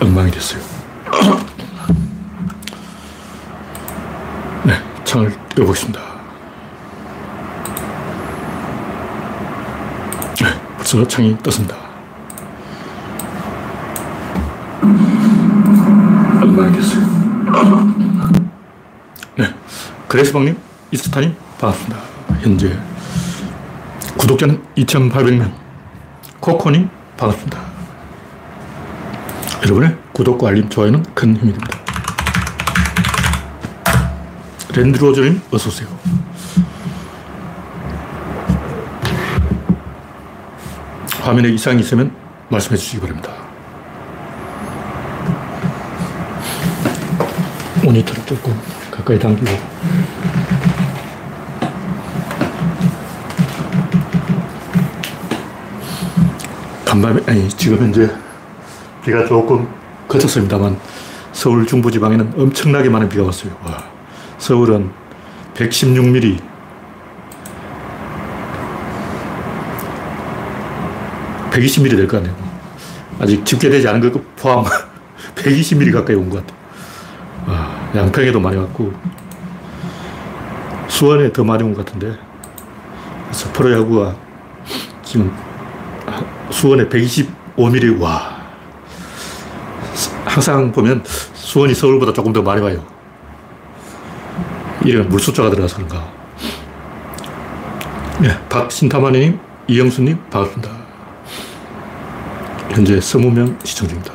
엉망이 됐어요. 네, 창을 띄워보겠습니다. 네, 벌써 창이 떴습니다. 엉망이 됐어요. 네, 그레시방님, 이스타님 반갑습니다. 현재 구독자는 2,800명, 코코님 반갑습니다. 여러분의 구독과 알림, 좋아요는 큰 힘이 됩니다. 랜드로저님 어서오세요. 화면에 이상이 있으면 말씀해 주시기 바랍니다. 모니터를 뜯고 가까이 당기고. 간밤에, 지금 현재 비가 조금 그쳤습니다만 서울 중부지방에는 엄청나게 많은 비가 왔어요. 와, 서울은 116mm, (120mm) 될 것 같네요. 아직 집계되지 않은 것 포함 (120mm) 가까이 온 것 같아요. 와, 양평에도 많이 왔고 수원에 더 많이 온 것 같은데, 그래서 프로야구가 지금 수원에 125mm. 와, 항상 보면 수원이 서울보다 조금 더 많이 와요. 이런 물수자가 들어가서 그런가. 네, 박신타마님, 이영수님 반갑습니다. 현재 20명 시청 중입니다.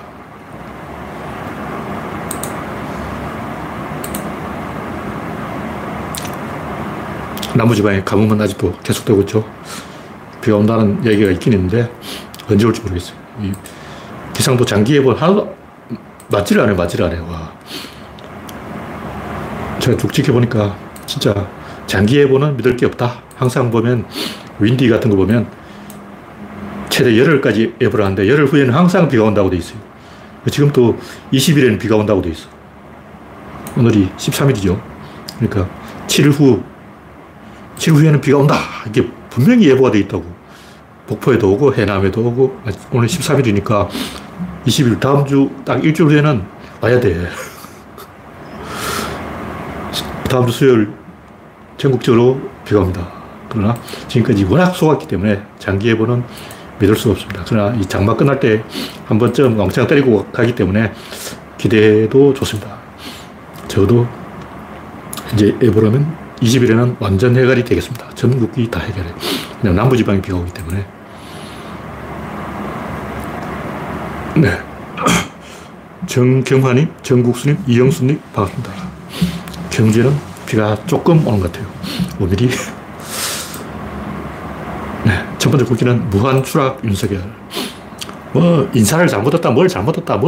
남부지방의 가뭄은 아직도 계속되고 있죠. 비가 온다는 얘기가 있긴 있는데 언제 올지 모르겠어요. 이 기상도 장기예보는 하나도 맞지를 않아요. 와, 제가 쭉 지켜보니까 진짜 장기예보는 믿을 게 없다. 항상 보면 윈디 같은 거 보면 최대 열흘까지 예보를 하는데 열흘 후에는 항상 비가 온다고 돼 있어요. 지금 또 20일에는 비가 온다고 돼 있어. 오늘이 13일이죠. 그러니까 7일 후에는 비가 온다. 이게 분명히 예보가 돼 있다고. 목포에도 오고 해남에도 오고. 오늘 13일이니까 20일, 다음 주 딱 일주일 후에는 와야 돼. 다음 주 수요일 전국적으로 비가 옵니다. 그러나 지금까지 워낙 속았기 때문에 장기예보는 믿을 수가 없습니다. 그러나 이 장마 끝날 때 한 번쯤 왕창 때리고 가기 때문에 기대도 좋습니다. 저도 이제 예보라면 20일에는 완전 해결이 되겠습니다. 전국이 다 해결해요. 그냥 남부지방에 비가 오기 때문에. 네, 정경화님, 정국수님, 이영수님 반갑습니다. 경제는 비가 조금 오는 것 같아요. 5mm. 네, 첫 번째 국기는 무한 추락 윤석열. 뭐 인사를 잘못했다, 뭘 잘못했다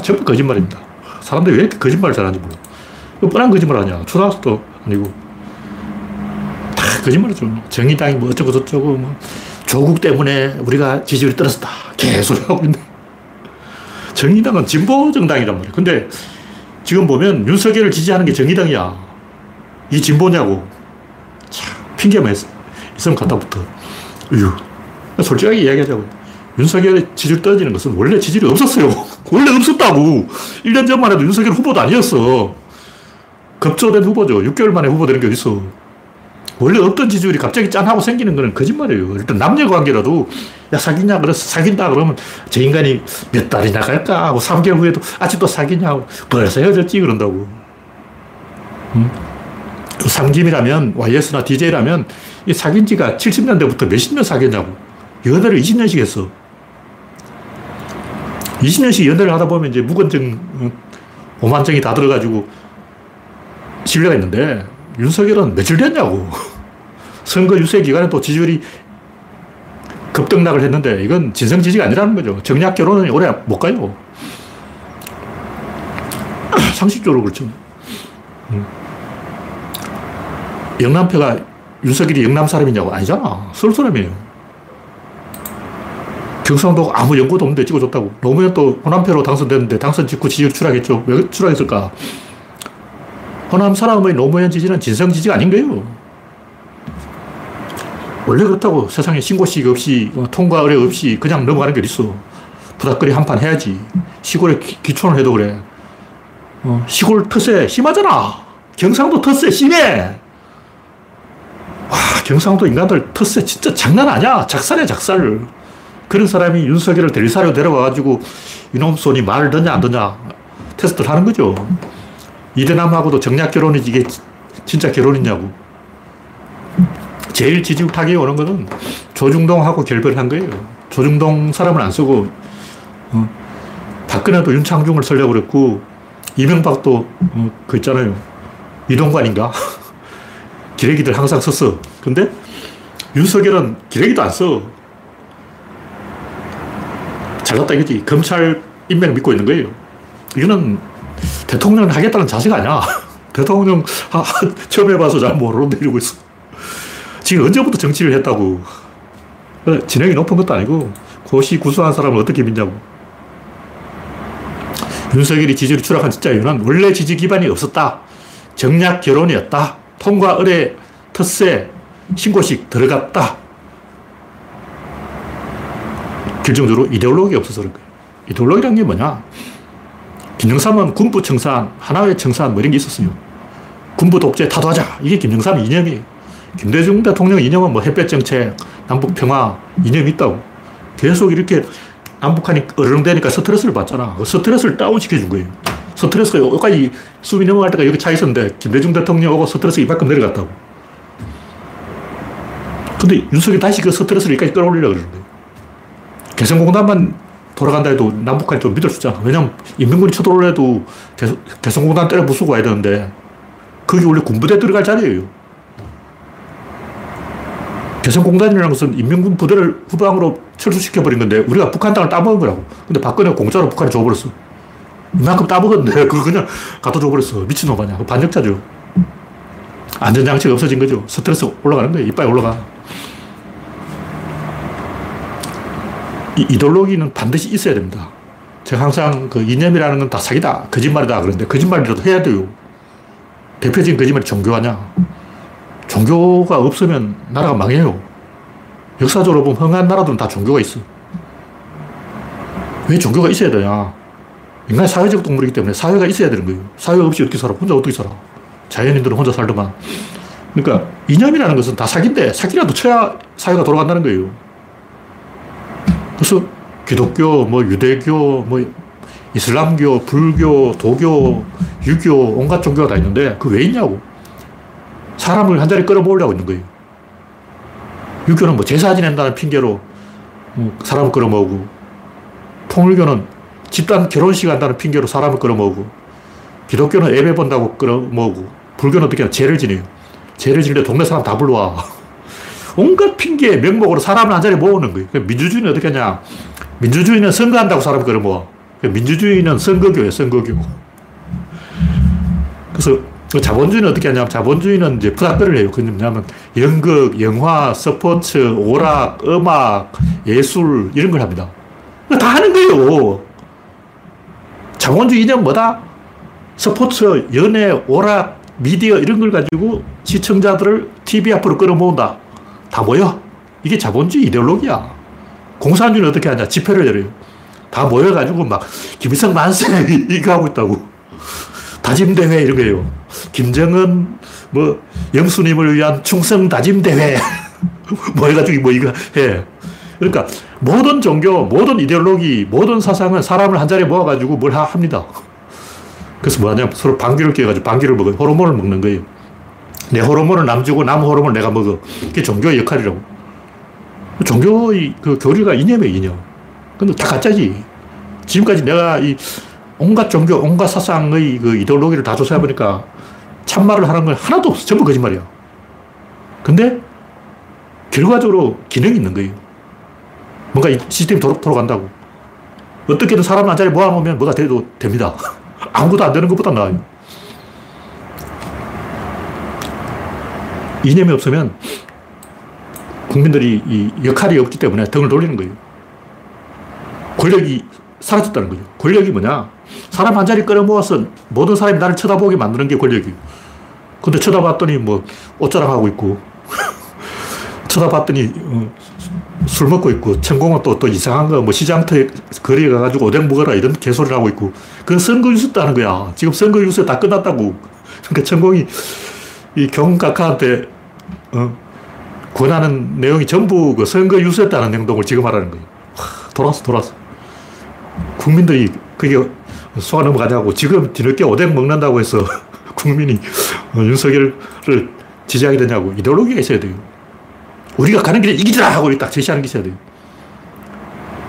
전부 거짓말입니다. 사람들이 왜 이렇게 거짓말을 잘하는지 몰라. 이거 뻔한 거짓말 아니야. 초등학생도 아니고 다 거짓말이죠. 정의당이 뭐 어쩌고 저쩌고 뭐 조국 때문에 우리가 지지율이 떨어졌다 계속 하고 있네. 정의당은 진보정당이란 말이에요. 근데 지금 보면 윤석열을 지지하는 게 정의당이야. 이게 진보냐고. 참, 핑계만 있으면 갖다 붙어. 으유. 솔직하게 이야기하자고. 윤석열의 지지율 떨어지는 것은 원래 지지율이 없었어요. 원래 없었다고. 1년 전만 해도 윤석열 후보도 아니었어. 급조된 후보죠. 6개월 만에 후보 되는 게 어딨어. 원래 없던 지지율이 갑자기 짠하고 생기는 거는 거짓말이에요. 일단 남녀 관계라도, 야, 사귀냐? 그래서 사귄다. 그러면 저 인간이 몇 달이나 갈까? 하고 3개월 후에도 아직도 사귀냐? 하고 벌써 헤어졌지? 그런다고. 삼김이라면, YS나 DJ라면, 이 사귄 지가 70년대부터 몇십 년 사귀었냐고. 연애를 20년씩 했어. 20년씩 연애를 하다 보면 이제 무건증, 오만증이 다 들어가지고 신뢰가 있는데, 윤석열은 며칠 됐냐고. 선거 유세 기간에 또 지지율이 급등락을 했는데 이건 진성 지지가 아니라는 거죠. 정략 결혼은 오래 못 가요. 상식적으로 그렇죠. 영남표가 윤석열이 영남 사람이냐고. 아니잖아. 서울 사람이에요. 경상도 아무 연고도 없는데 찍어줬다고. 노무현 또 호남표로 당선됐는데 당선 직후 지지율 추락했죠. 왜 추락했을까? 호남 사람의 노무현 지지는 진성 지지가 아닌 거예요. 원래 그렇다고. 세상에 신고식 없이 통과 의뢰 없이 그냥 넘어가는 게 있어. 부닥거리 한판 해야지. 시골에 기촌을 해도 그래. 시골 텃세 심하잖아. 경상도 텃세 심해. 와, 경상도 인간들 텃세 진짜 장난 아니야. 작살이야, 작살. 그런 사람이 윤석열을 대리사료 데려와가지고 이놈 손이 말을 듣냐 안 듣냐 테스트를 하는 거죠. 이대남하고도 정략 결혼이지 이게 진짜 결혼이냐고. 제일 지지율 타격이 오는 거는 조중동하고 결별을 한 거예요. 조중동 사람을 안 쓰고 박근혜도 윤창중을 쓰려고 그랬고, 이명박도 그 있잖아요. 이동관인가? 기레기들 항상 썼어. 근데 윤석열은 기레기도 안 써. 잘났다 이거지. 검찰 인맥 믿고 있는 거예요. 이거는 대통령을 하겠다는 자세가 아니야. 대통령 처음 해봐서 잘 모르는데 이러고 있어. 지금 언제부터 정치를 했다고. 진행이 높은 것도 아니고 고시 구수한 사람을 어떻게 믿냐고. 윤석열이 지지율이 추락한 진짜 이유는 원래 지지 기반이 없었다. 정략 결혼이었다. 통과 의뢰 텃세 신고식 들어갔다. 결정적으로 이데올로기 없어서 그런 거예요. 이데올로기란 게 뭐냐? 김영삼은 군부 청산, 하나의 청산 뭐 이런 게 있었어요. 군부 독재 타도하자. 이게 김영삼 이념이에요. 김대중 대통령 이념은 뭐 햇볕 정책, 남북 평화 이념이 있다고. 계속 이렇게 남북한이 어르렁대니까 스트레스를 받잖아. 스트레스를 다운시켜준 거예요. 스트레스가 여기까지 숨이 넘어갈 때가 여기 차 있었는데 김대중 대통령하고 스트레스가 이만큼 내려갔다고. 근데 윤석열이 다시 그 스트레스를 여기까지 끌어올리려고 그러는 거예요. 개성공단만 돌아간다 해도 남북한이 좀 믿을 수 있잖아. 왜냐면 인민군이 쳐들어올래도 개성공단 때려 부수고 와야 되는데 그게 원래 군부대 들어갈 자리예요. 개성공단이라는 것은 인민군 부대를 후방으로 철수시켜버린 건데 우리가 북한 땅을 따먹은 거라고. 근데 박근혜가 공짜로 북한에 줘버렸어. 이만큼 따먹었는데 그걸 그냥 갖다 줘버렸어. 미친놈 아니야. 반역자죠. 안전장치가 없어진 거죠. 스트레스 올라가는 거예요. 이빨 올라가. 이데올로기는 반드시 있어야 됩니다. 제가 항상 그 이념이라는 건 다 사기다, 거짓말이다 그러는데 거짓말이라도 해야 돼요. 대표적인 거짓말이 종교하냐. 종교가 없으면 나라가 망해요. 역사적으로 보면 흥한 나라들은 다 종교가 있어. 왜 종교가 있어야 되냐. 인간이 사회적 동물이기 때문에 사회가 있어야 되는 거예요. 사회 없이 어떻게 살아? 혼자 어떻게 살아? 자연인들은 혼자 살더만. 그러니까 이념이라는 것은 다 사기인데 사기라도 쳐야 사회가 돌아간다는 거예요. 그래서 기독교, 뭐 유대교, 뭐 이슬람교, 불교, 도교, 유교, 온갖 종교가 다 있는데 그거 왜 있냐고. 사람을 한 자리에 끌어모으려고 있는 거예요. 유교는 뭐 제사 지낸다는 핑계로 사람을 끌어모으고, 통일교는 집단 결혼식 한다는 핑계로 사람을 끌어모으고, 기독교는 예배 본다고 끌어모으고, 불교는 어떻게 하냐, 죄를 지내요. 죄를 지내는데 동네 사람 다 불러와. 온갖 핑계 명목으로 사람을 한 자리에 모으는 거예요. 민주주의는 어떻게 하냐. 민주주의는 선거한다고 사람을 끌어모아. 민주주의는 선거교예요, 선거교. 그래서 자본주의는 어떻게 하냐면, 자본주의는 이제 부닥거리를 해요. 그게 뭐냐면, 연극, 영화, 스포츠, 오락, 음악, 예술, 이런 걸 합니다. 다 하는 거예요. 자본주의 이념 뭐다? 스포츠, 연애, 오락, 미디어, 이런 걸 가지고 시청자들을 TV 앞으로 끌어모은다. 다 모여. 이게 자본주의 이데올로기야. 공산주의는 어떻게 하냐? 집회를 열어요. 다 모여가지고 막, 김일성 만세! 이거 하고 있다고. 다짐대회 이런 거예요. 김정은 뭐 영수님을 위한 충성 다짐대회 뭐 해가지고 뭐 이거 해. 그러니까 모든 종교, 모든 이데올로기, 모든 사상은 사람을 한 자리에 모아가지고 뭘 합니다. 그래서 뭐 하냐면 서로 방귀를 뀌어가지고 방귀를 먹어요. 호르몬을 먹는 거예요. 내 호르몬을 남 주고 남 호르몬을 내가 먹어. 그게 종교의 역할이라고. 종교의 그 교리가 이념이에요, 이념. 근데 다 가짜지. 지금까지 내가 이 온갖 종교, 온갖 사상의 그 이데올로기를 다 조사해보니까 참말을 하는 건 하나도 없어. 전부 거짓말이야. 근데 결과적으로 기능이 있는 거예요. 뭔가 이 시스템이 돌아간다고. 어떻게든 사람을 한 자리에 모아놓으면 뭐가 돼도 됩니다. 아무것도 안 되는 것보다 나아요. 이념이 없으면 국민들이 이 역할이 없기 때문에 등을 돌리는 거예요. 권력이 사라졌다는 거죠. 권력이 뭐냐? 사람 한 자리 끌어모아서 모든 사람이 나를 쳐다보게 만드는 게 권력이에요. 근데 쳐다봤더니 뭐 옷자랑하고 있고 쳐다봤더니 술 먹고 있고, 천공은 또 이상한 거, 뭐 시장터에 거리에 가가지고 오뎅 먹어라 이런 개소리를 하고 있고, 그건 선거 유세였다는 거야. 지금 선거 유세 다 끝났다고. 그러니까 천공이 이 경각하한테 권하는 내용이 전부 그 선거 유세였다는 행동을 지금 하라는 거예요. 돌아서. 국민들이 그게 속아 넘어가냐고. 지금 뒤늦게 오뎅 먹는다고 해서 국민이 윤석열을 지지하게 되냐고. 이데올로기가 있어야 돼요. 우리가 가는 길에 이기자 하고 딱 제시하는 게 있어야 돼요.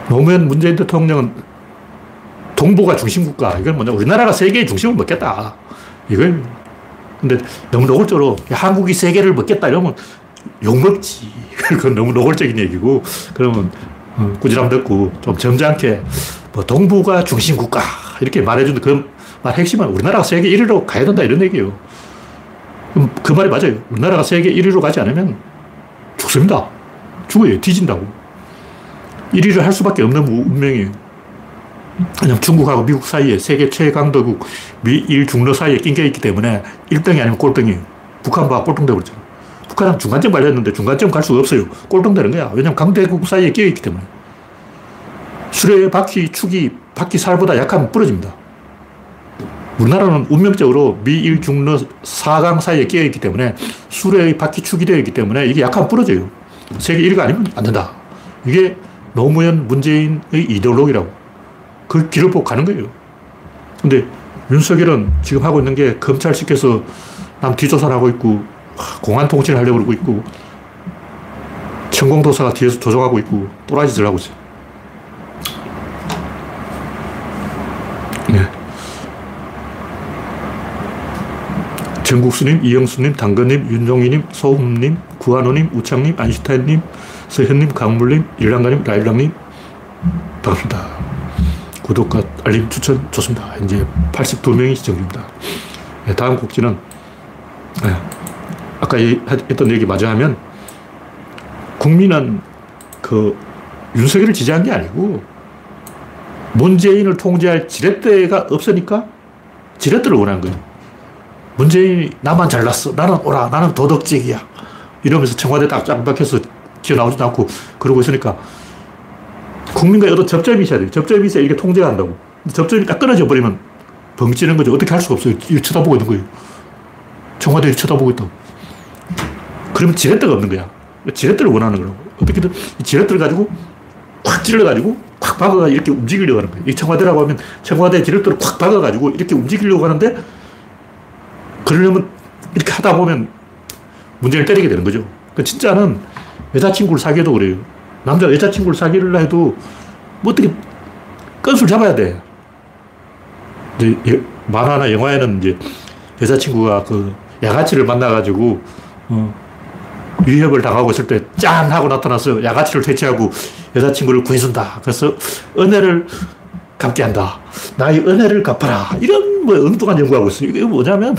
노무현 문재인 대통령은 동북아 중심국가. 이건 뭐냐, 우리나라가 세계의 중심을 먹겠다. 이걸. 근데 너무 노골적으로 한국이 세계를 먹겠다 이러면 욕먹지. 그건 너무 노골적인 얘기고, 그러면 꾸지람 듣고 좀 점잖게 뭐 동북아 중심국가 이렇게 말해주는 그 말 핵심은 우리나라가 세계 1위로 가야 된다 이런 얘기예요. 그 말이 맞아요. 우리나라가 세계 1위로 가지 않으면 죽습니다. 죽어요. 뒤진다고. 1위를 할 수밖에 없는 운명이에요. 그냥 중국하고 미국 사이에 세계 최강대국 미일 중러 사이에 낑겨 있기 때문에 1등이 아니면 꼴등이에요. 북한과 꼴등되어 버렸죠. 북한은 중간점 발렸는데 중간점 갈 수가 없어요. 꼴등되는 거야. 왜냐하면 강대국 사이에 끼어 있기 때문에. 수레의 바퀴 바퀴살보다 약하면 부러집니다. 우리나라는 운명적으로 미일 중러 4강 사이에 끼어 있기 때문에 수레의 바퀴축이 되어 있기 때문에 이게 약하면 부러져요. 세계 1위가 아니면 안 된다. 이게 노무현 문재인의 이데올로기라고. 그 길을 보고 가는 거예요. 근데 윤석열은 지금 하고 있는 게 검찰 시켜서 남 뒷조사를 하고 있고, 공안 통신을 하려고 그러고 있고, 천공도사가 뒤에서 조종하고 있고, 또라이짓을 하고 있어요. 네. 정국수님, 이영수님, 당근님, 윤종희님, 소음님, 구한호님, 우창님, 아인슈타인님, 서현님, 강물님, 일랑가님, 라일랑님, 반갑습니다. 구독과 알림, 추천 좋습니다. 이제 82명이 시청 중입니다. 네, 다음 곡지는, 네, 아까 했던 얘기 마저 하면, 국민은 그 윤석열을 지지한 게 아니고 문재인을 통제할 지렛대가 없으니까 지렛대를 원하는 거예요. 문재인이 나만 잘났어. 나는 오라. 나는 도덕적이야. 이러면서 청와대 딱 짱박해서 기어나오지도 않고 그러고 있으니까 국민과의 어떤 접점이 있어야 돼요. 접점이 있어야 이게 통제가 한다고. 접점이 딱 끊어져 버리면 벙찌는 거죠. 어떻게 할 수가 없어요. 이걸 쳐다보고 있는 거예요. 청와대를 쳐다보고 있다고. 그러면 지렛대가 없는 거야. 지렛대를 원하는 거라고. 어떻게든 이 지렛대를 가지고 확 찔러가지고 확 박아가지고 이렇게 움직이려고 하는 거예요. 이 청와대라고 하면 청와대 지렛대를 확 박아가지고 이렇게 움직이려고 하는데, 그러려면 이렇게 하다 보면 문제를 때리게 되는 거죠. 그러니까 진짜는 여자친구를 사귀어도 그래요. 남자가 여자친구를 사귀려 해도 뭐 어떻게 끈술 잡아야 돼. 이제 만화나 영화에는 이제 여자친구가 그 양아치를 만나가지고 위협을 당하고 있을 때 짠 하고 나타나서 양아치를 퇴치하고 여자친구를 구해준다. 그래서 은혜를 갚게 한다. 나의 은혜를 갚아라. 이런 뭐 엉뚱한 연구하고 있어요. 이게 뭐냐면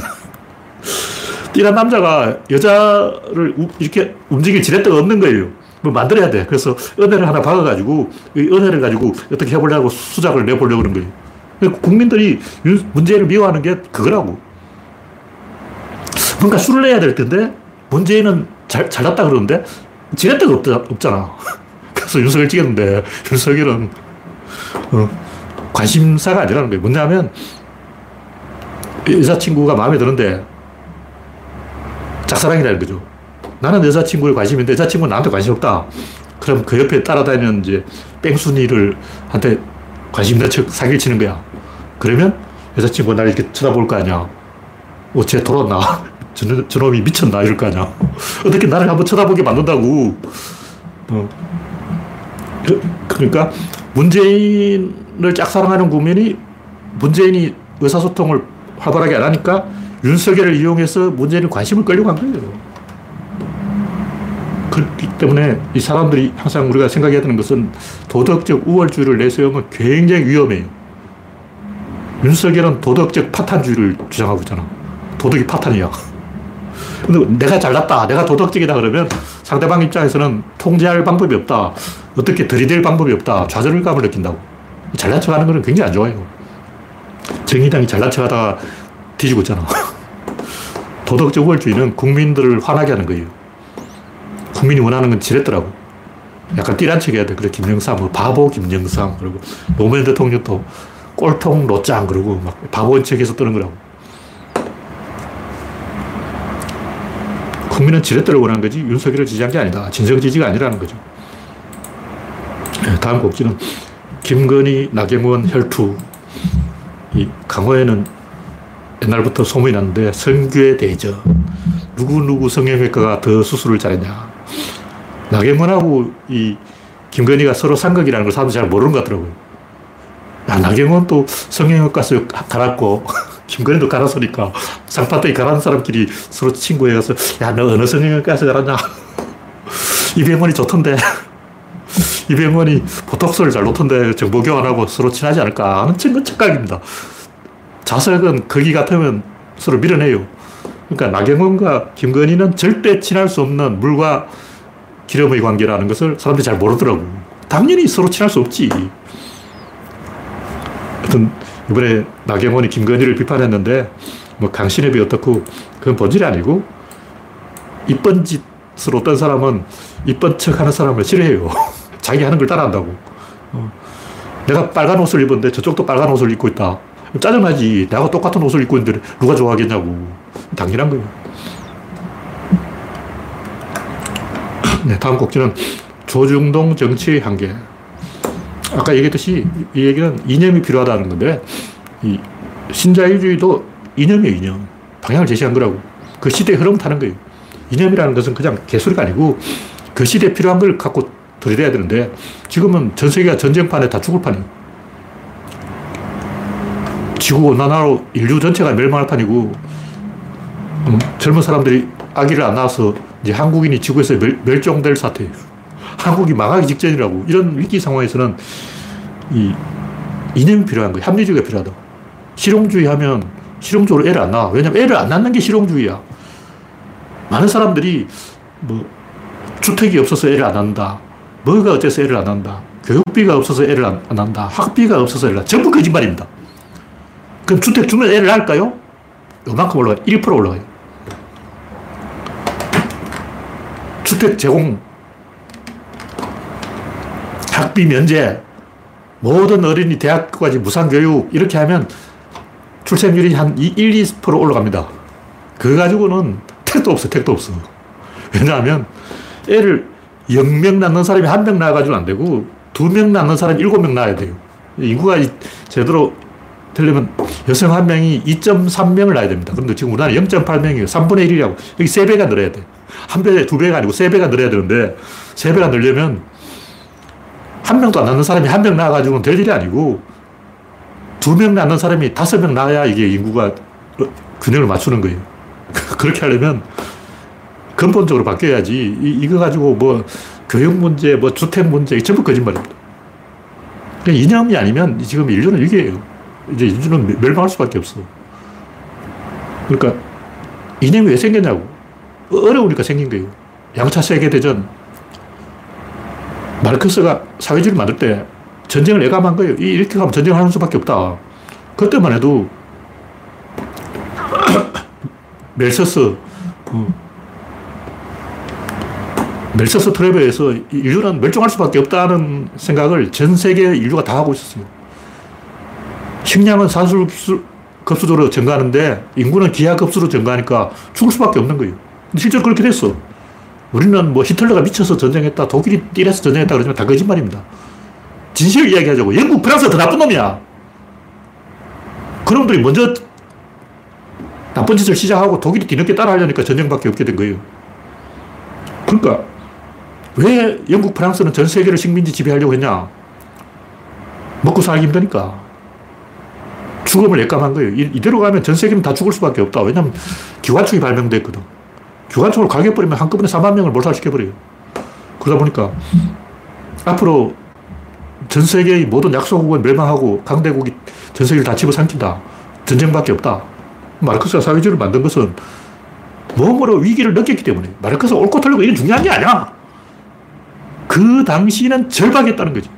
이런 남자가 여자를 이렇게 움직일 지렛대가 없는 거예요. 뭐 만들어야 돼. 그래서 은혜를 하나 박아가지고 이 은혜를 가지고 어떻게 해보려고 수작을 내보려고 그런 거예요. 국민들이 문재인을 미워하는 게 그거라고. 뭔가 술을 내야 될 텐데 문재인은 잘났다 그러는데 지렛대가 없잖아. 그래서 윤석열 찍었는데 윤석열은 관심사가 아니라는 거예요. 뭐냐면 여자친구가 마음에 드는데 짝사랑이라는 거죠. 나는 여자친구에 관심인데 여자친구는 나한테 관심 없다. 그럼 그 옆에 따라다니는 이제 뺑순이를 한테 관심 있는 척 사기를 치는 거야. 그러면 여자친구가 날 이렇게 쳐다볼 거 아니야. 쟤 돌았나? 저놈이 미쳤나? 이럴 거 아니야. 어떻게 나를 한번 쳐다보게 만든다고. 그러니까 문재인을 짝사랑하는 국민이 문재인이 의사소통을 활발하게 안 하니까 윤석열을 이용해서 문재인의 관심을 끌려고 한 거예요. 그렇기 때문에 이 사람들이 항상 우리가 생각해야 되는 것은 도덕적 우월주의를 내세우면 굉장히 위험해요. 윤석열은 도덕적 파탄주의를 주장하고 있잖아. 도덕이 파탄이야. 근데 내가 잘났다, 내가 도덕적이다 그러면 상대방 입장에서는 통제할 방법이 없다. 어떻게 들이댈 방법이 없다. 좌절감을 느낀다고. 잘난 척하는 건 굉장히 안 좋아요. 정의당이 잘난 척하다가 뒤지고 있잖아. 도덕적 우월주의는 국민들을 화나게 하는 거예요. 국민이 원하는 건 지렛더라고. 약간 띠란 척 해야 돼. 그래, 김영삼, 뭐 바보 김영삼. 그리고 노무현 대통령도 꼴통 로짱. 그러고 막 바보인 척해서 뜨는 거라고. 국민은 지렛대를 원한 거지 윤석열을 지지한 게 아니다. 진정 지지가 아니라는 거죠. 다음 곡지는 김건희, 나경원, 혈투. 이 강호에는 옛날부터 소문이 났는데 선교의 대전. 누구누구 성형외과가 더 수술을 잘했냐. 나경원하고 이 김건희가 서로 상극이라는 걸 사람들이 잘 모르는 것 같더라고요. 야, 나경원도 성형외과에서 갈았고 김건희도 갈았으니까 장판대에 갈았는 사람끼리 서로 친구해서 야, 너 어느 성형외과에서 갈았냐. 이병헌이 좋던데. 이병헌이 보톡스를 잘 놓던데 정보 교환하고 서로 친하지 않을까 하는 착각입니다. 자석은 거기 같으면 서로 밀어내요. 그러니까 나경원과 김건희는 절대 친할 수 없는 물과 기름의 관계라는 것을 사람들이 잘 모르더라고요. 당연히 서로 친할 수 없지. 하여튼 이번에 나경원이 김건희를 비판했는데 뭐 강신엽이 어떻고 그건 본질이 아니고 이쁜 짓으로 어떤 사람은 이쁜 척하는 사람을 싫어해요. 자기 하는 걸 따라한다고. 내가 빨간 옷을 입었는데 저쪽도 빨간 옷을 입고 있다. 짜증나지. 나하고 똑같은 옷을 입고 있는데 누가 좋아하겠냐고. 당연한 거예요. 네, 다음 곡지는 조중동 정치의 한계. 아까 얘기했듯이 이 얘기는 이념이 필요하다는 건데 이 신자유주의도 이념이에요. 이념. 방향을 제시한 거라고. 그 시대의 흐름 타는 거예요. 이념이라는 것은 그냥 개소리가 아니고 그 시대에 필요한 걸 갖고 들이대야 되는데 지금은 전 세계가 전쟁판에 다 죽을 판이에요. 지구온난화로 인류 전체가 멸망할 판이고 젊은 사람들이 아기를 안 낳아서 이제 한국인이 지구에서 멸종될 사태예요. 한국이 망하기 직전이라고. 이런 위기 상황에서는 이 이념이 필요한 거예요. 합리주의가 필요하다고. 실용주의 하면 실용적으로 애를 안 낳아. 왜냐하면 애를 안 낳는 게 실용주의야. 많은 사람들이 뭐 주택이 없어서 애를 안 낳는다. 뭐가 어째서 애를 안 낳는다. 교육비가 없어서 애를 안 낳는다. 학비가 없어서 애를 낳는다. 전부 거짓말입니다. 그럼 주택 주면 애를 낳을까요? 요만큼 올라가요. 1% 올라가요. 주택 제공, 학비 면제, 모든 어린이 대학까지 무상교육, 이렇게 하면 출생률이 한 1, 2% 올라갑니다. 그거 가지고는 택도 없어, 택도 없어. 왜냐하면 애를 0명 낳는 사람이 1명 낳아가지고는 안 되고, 2명 낳는 사람이 7명 낳아야 돼요. 인구가 제대로 되려면 여성 1명이 2.3명을 낳아야 됩니다. 그런데 지금 우리나라는 0.8명이에요. 3분의 1이라고. 여기 3배가 늘어야 돼. 1배, 2배가 아니고 3배가 늘어야 되는데 3배가 늘려면 1명도 안 낳는 사람이 1명 낳아가지고는 될 일이 아니고 2명 낳는 사람이 5명 낳아야 이게 인구가 균형을 맞추는 거예요. 그렇게 하려면 근본적으로 바뀌어야지. 이거 가지고 뭐 교육 문제, 뭐 주택 문제, 전부 거짓말입니다. 이념이 아니면 지금 인류는 위기예요. 이제 인류는 멸망할 수밖에 없어. 그러니까 이념이 왜 생겼냐고. 어려우니까 생긴 거예요. 2차 세계대전 마르크스가 사회주의를 만들 때 전쟁을 예감한 거예요. 이렇게 가면 전쟁하는 수밖에 없다. 그때만 해도 멜서스 멜서스 트랩에서 인류는 멸종할 수밖에 없다는 생각을 전 세계 인류가 다 하고 있었어요. 식량은 산술급수로 증가하는데 인구는 기하급수로 증가하니까 죽을 수밖에 없는 거예요. 실제로 그렇게 됐어. 우리는 뭐 히틀러가 미쳐서 전쟁했다, 독일이 띠려서 전쟁했다 그러지만 다 거짓말입니다. 진실을 이야기하자고. 영국, 프랑스가 더 나쁜 놈이야. 그놈들이 먼저 나쁜 짓을 시작하고 독일이 뒤늦게 따라하려니까 전쟁밖에 없게 된 거예요. 그러니까 왜 영국, 프랑스는 전 세계를 식민지 지배하려고 했냐. 먹고 살기 힘드니까. 죽음을 예감한 거예요. 이대로 가면 전 세계는 다 죽을 수밖에 없다. 왜냐하면 기관총이 발명됐거든. 기관총을 가격버리면 한꺼번에 4만 명을 몰살시켜버려요. 그러다 보니까 앞으로 전 세계의 모든 약소국은 멸망하고 강대국이 전 세계를 다 집어삼킨다. 전쟁밖에 없다. 마르크스가 사회주의를 만든 것은 몸으로 위기를 느꼈기 때문에. 마르크스가 옳고 틀리고 이게 중요한 게 아니야. 그 당시에는 절박했다는 거지.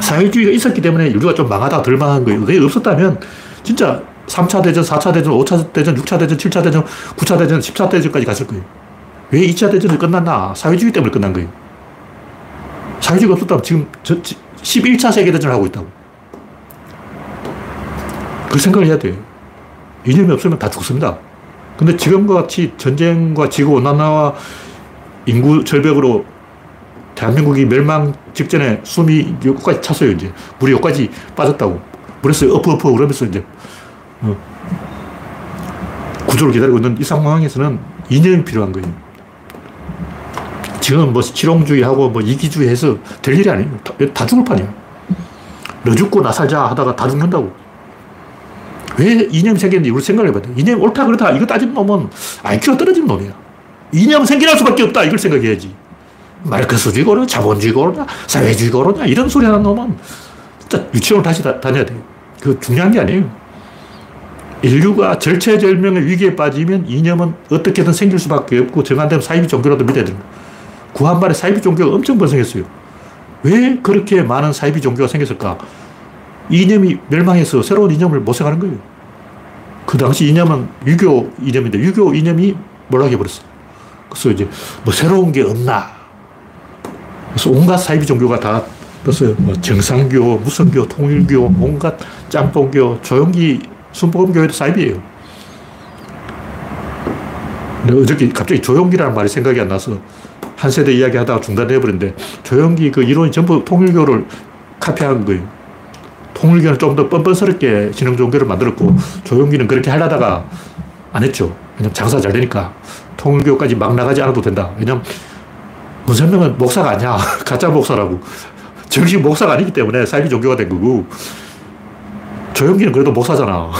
사회주의가 있었기 때문에 인류가 좀 망하다 덜 망한 거예요. 그게 없었다면 진짜 3차 대전, 4차 대전, 5차 대전, 6차 대전, 7차 대전, 9차 대전, 10차 대전까지 갔을 거예요. 왜 2차 대전이 끝났나? 사회주의 때문에 끝난 거예요. 사회주의가 없었다면 지금 11차 세계대전을 하고 있다고. 그 생각을 해야 돼요. 이념이 없으면 다 죽습니다. 근데 지금과 같이 전쟁과 지구온난화와 인구 절벽으로 대한민국이 멸망 직전에 숨이 여기까지 찼어요, 이제. 물이 여기까지 빠졌다고. 물에서 어프어프 그러면서 이제, 구조를 기다리고 있는 이 상황에서는 이념이 필요한 거예요. 지금 뭐 실용주의하고 뭐 이기주의 해서 될 일이 아니에요. 다 죽을 판이에요. 너 죽고 나 살자 하다가 다 죽는다고. 왜 이념이 생겼는지 우리 생각을 해봐야 돼. 이념이 옳다, 그렇다, 이거 따진 놈은 IQ가 떨어진 놈이야. 이념 생겨날 수밖에 없다, 이걸 생각해야지. 마르크스주의가 오르냐, 자본주의가 오르냐, 사회주의가 오르냐, 이런 소리 하는 놈은 진짜 유치원을 다시 다녀야 돼요. 그거 중요한 게 아니에요. 인류가 절체절명의 위기에 빠지면 이념은 어떻게든 생길 수밖에 없고, 정한되면 사이비 종교라도 믿어야 됩니다. 구한말에 사이비 종교가 엄청 번성했어요. 왜 그렇게 많은 사이비 종교가 생겼을까? 이념이 멸망해서 새로운 이념을 모색하는 거예요. 그 당시 이념은 유교 이념인데, 유교 이념이 몰락해버렸어. 그래서 이제 뭐 새로운 게 없나. 그래서 온갖 사이비 종교가 다 떴어요. 뭐 정상교, 무선교, 통일교, 온갖 짬뽕교, 조용기, 순복음교회도 사이비예요. 근데 어저께 갑자기 조용기라는 말이 생각이 안 나서 한 세대 이야기 하다가 중단해버렸는데, 조용기 그 이론이 전부 통일교를 카피한 거예요. 통일교는 좀 더 뻔뻔스럽게 신흥종교를 만들었고, 조용기는 그렇게 하려다가 안 했죠. 왜냐면 장사 잘 되니까 통일교까지 막 나가지 않아도 된다. 왜냐면 문선명은 목사가 아니야. 가짜 목사라고. 정식 목사가 아니기 때문에 사이비 종교가 된 거고, 조용기는 그래도 목사잖아.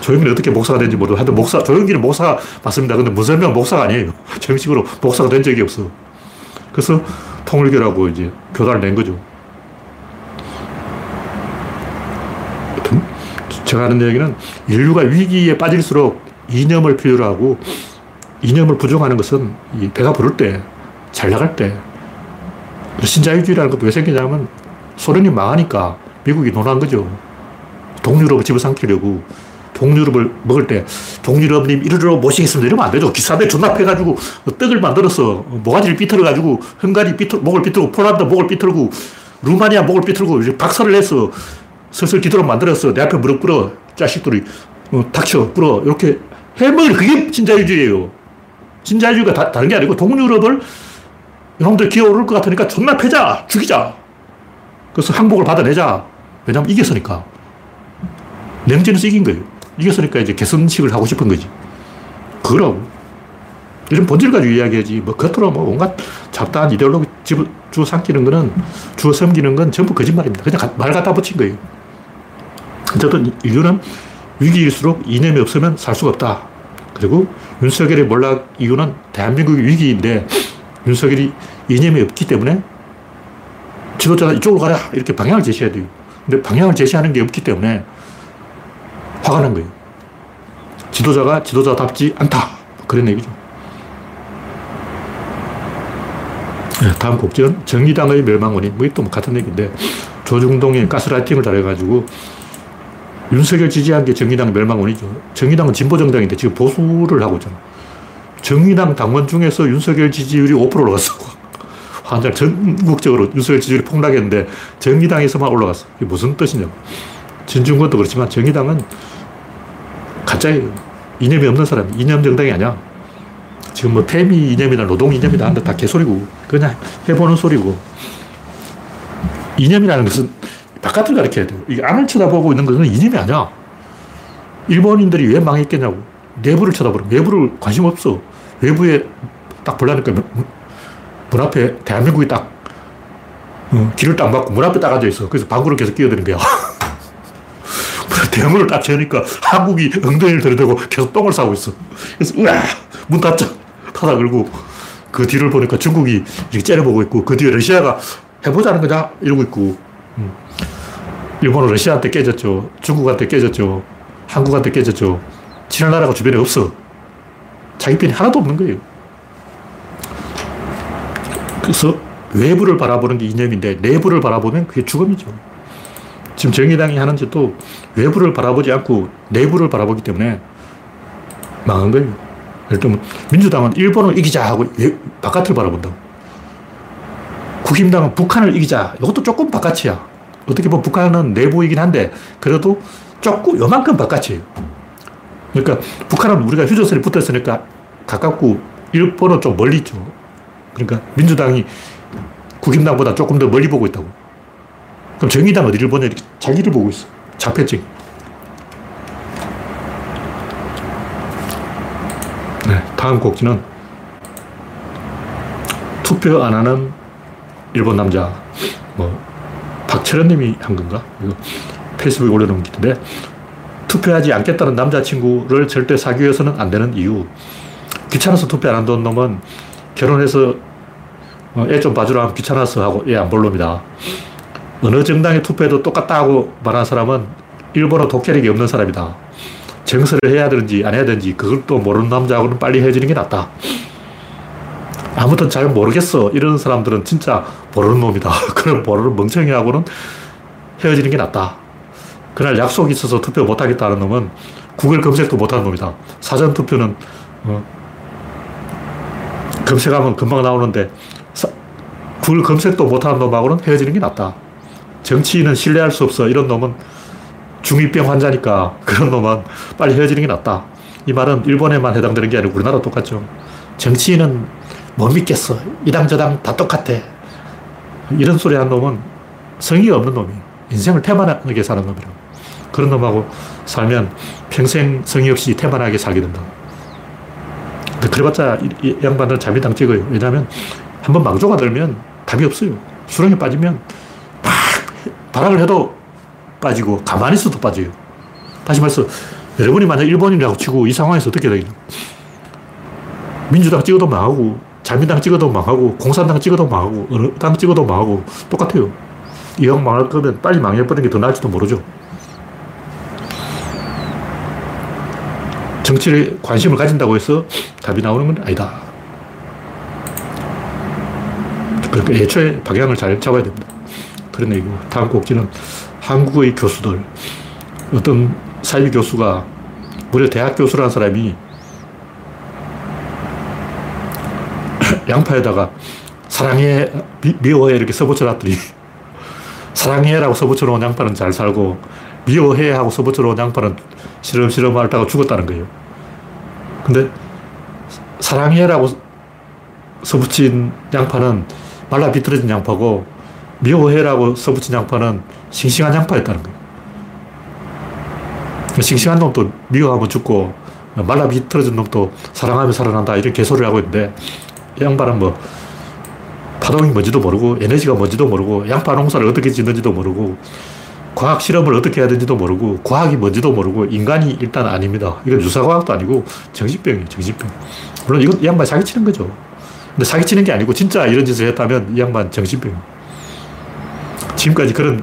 조용기는 어떻게 목사가 된지 모르고, 하여튼 목사, 조용기는 목사 맞습니다. 근데 문선명은 목사가 아니에요. 정식으로 목사가 된 적이 없어. 그래서 통일교라고 이제 교단을 낸 거죠. 제가 하는 얘기는 인류가 위기에 빠질수록 이념을 필요로 하고, 이념을 부정하는 것은 이 배가 부를 때, 잘 나갈 때. 신자유주의라는 것도 왜 생기냐면 소련이 망하니까 미국이 논한 거죠. 동유럽을 집어삼키려고. 동유럽을 먹을 때 동유럽님 이리로 모시겠습니다 이러면 안 되죠. 기사들 존납해가지고 떡을 만들어서 모가지를 삐뚤어가지고 헝가리 목을 삐뚤고 폴란드 목을 삐뚤고 루마니아 목을 삐뚤고 박살을 내서 슬슬 뒤도록 만들어서 내 앞에 무릎 꿇어, 자식들이, 닥쳐, 꿇어, 이렇게 해먹을, 그게 신자유주의예요. 신자유주의가 다른 게 아니고, 동유럽을 여러분들 기어오를 것 같으니까 존나 패자, 죽이자. 그래서 항복을 받아내자. 왜냐면 이겼으니까. 냉전에서 이긴 거예요. 이겼으니까 이제 개선식을 하고 싶은 거지. 그거라고. 이런 본질 가지고 이야기하지. 뭐 겉으로 뭐 온갖 잡다한 이데올로기 주워 삼키는 거는, 주워 섬기는 건 전부 거짓말입니다. 그냥 말 갖다 붙인 거예요. 어쨌든 인류는 위기일수록 이념이 없으면 살 수가 없다. 그리고 윤석열의 몰락 이유는 대한민국의 위기인데, 윤석열이 이념이 없기 때문에 지도자가 이쪽으로 가라 이렇게 방향을 제시해야 돼요. 근데 방향을 제시하는 게 없기 때문에 화가 난 거예요. 지도자가 지도자답지 않다, 그런 얘기죠. 다음 곡지는 정의당의 멸망 원인. 뭐 이것도 뭐 같은 얘기인데, 조중동이 가스라이팅을 달아가지고 윤석열 지지한 게 정의당 멸망 원이죠. 정의당은 진보 정당인데 지금 보수를 하고 있잖아. 정의당 당원 중에서 윤석열 지지율이 5% 올라갔어. 한달 전국적으로 윤석열 지지율이 폭락했는데 정의당에서만 올라갔어. 이게 무슨 뜻이냐고. 진중권도 그렇지만 정의당은 가짜예요. 이념이 없는 사람, 이념 정당이 아니야. 지금 뭐 태미 이념이나 노동 이념이나 하는데 다 개소리고, 그냥 해보는 소리고. 이념이라는 것은 바깥을 가리켜야 돼요. 이게 안을 쳐다보고 있는 것은 이념이 아니야. 일본인들이 왜 망했겠냐고. 내부를 쳐다보는, 외부를 관심 없어. 외부에 딱 보려니까 문 앞에 대한민국이 딱 길을 딱 막고 문 앞에 딱 앉아있어. 그래서 방구를 계속 끼어드는 거야. 대문을 딱 채우니까 한국이 엉덩이를 들이대고 계속 똥을 싸고 있어. 그래서 으아! 문 닫자! 타다 걸고, 그 뒤를 보니까 중국이 이렇게 째려보고 있고, 그 뒤에 러시아가 해보자는 거냐? 이러고 있고. 일본은 러시아한테 깨졌죠. 중국한테 깨졌죠. 한국한테 깨졌죠. 친한 나라가 주변에 없어. 자기 편이 하나도 없는 거예요. 그래서 외부를 바라보는 게 이념인데, 내부를 바라보면 그게 죽음이죠. 지금 정의당이 하는 짓도 외부를 바라보지 않고 내부를 바라보기 때문에 망한 거예요. 예를 들면 민주당은 일본을 이기자 하고 바깥을 바라본다고. 국힘당은 북한을 이기자. 이것도 조금 바깥이야. 어떻게 보면 북한은 내부이긴 한데 그래도 조금 요만큼 바깥이에요. 그러니까 북한은 우리가 휴전선에 붙었으니까 가깝고 일본은 좀 멀리 있죠. 그러니까 민주당이 국힘당보다 조금 더 멀리 보고 있다고. 그럼 정의당 어디를 보냐. 이렇게 자기를 보고 있어. 자폐증. 네, 다음 곡지는 투표 안 하는 일본 남자. 뭐 박철현님이 한 건가? 이거 페이스북에 올려놓은 게 있는데, 투표하지 않겠다는 남자친구를 절대 사귀어서는 안 되는 이유. 귀찮아서 투표 안 한다는 놈은 결혼해서 애 좀 봐주라 하면 귀찮아서 하고 얘 안 볼 놈이다. 어느 정당의 투표에도 똑같다고 말하는 사람은 일본어 독해력이 없는 사람이다. 정서를 해야 되는지 안 해야 되는지 그걸 또 모르는 남자하고는 빨리 헤어지는 게 낫다. 아무튼 잘 모르겠어. 이런 사람들은 진짜 모르는 놈이다. 그런 모르는 멍청이하고는 헤어지는 게 낫다. 그날 약속이 있어서 투표 못하겠다는 놈은 구글 검색도 못하는 놈이다. 사전투표는 검색하면 금방 나오는데 구글 검색도 못하는 놈하고는 헤어지는 게 낫다. 정치인은 신뢰할 수 없어. 이런 놈은 중이병 환자니까 그런 놈은 빨리 헤어지는 게 낫다. 이 말은 일본에만 해당되는 게 아니고 우리나라도 똑같죠. 정치인은 못 믿겠어. 이당 저당 다 똑같아. 이런 소리 하는 놈은 성의 없는 놈이에요. 인생을 태만하게 사는 놈이라고. 그런 놈하고 살면 평생 성의 없이 태만하게 살게 된다. 근데 그래봤자 이 양반은 자민당 찍어요. 왜냐하면 한번 망조가 들면 답이 없어요. 수렁에 빠지면 막 발악을 해도 빠지고 가만히 있어도 빠져요. 다시 말해서 여러분이 만약 일본인이라고 치고 이 상황에서 어떻게 되겠냐. 민주당 찍어도 망하고 자민당 찍어도 망하고 공산당 찍어도 망하고 어느 당 찍어도 망하고 똑같아요. 이왕 망할 거면 빨리 망해버리는 게 더 나을지도 모르죠. 정치에 관심을 가진다고 해서 답이 나오는 건 아니다. 그러니까 애초에 방향을 잘 잡아야 됩니다. 그런 얘기고, 다음 곡지는 한국의 교수들. 어떤 사유 교수가 무려 대학 교수라는 사람이 양파에다가 사랑해, 미워해 이렇게 써붙여놨더니 사랑해라고 써붙여놓은 양파는 잘 살고 미워해 하고 써붙여놓은 양파는 시름시름 앓다가 죽었다는 거예요. 근데 사랑해라고 써붙인 양파는 말라 비틀어진 양파고 미워해라고 써붙인 양파는 싱싱한 양파였다는 거예요. 싱싱한 놈도 미워하면 죽고 말라 비틀어진 놈도 사랑하면 살아난다 이런 개소리를 하고 있는데, 양파는 뭐 파동이 뭔지도 모르고 에너지가 뭔지도 모르고 양파 농사를 어떻게 짓는지도 모르고 과학 실험을 어떻게 해야 되는지도 모르고 과학이 뭔지도 모르고 인간이 일단 아닙니다. 이건 유사과학도 아니고 정신병이에요. 정신병. 물론 이건 이 양반 사기치는 거죠. 근데 사기치는 게 아니고 진짜 이런 짓을 했다면 이 양반 정신병이에요. 지금까지 그런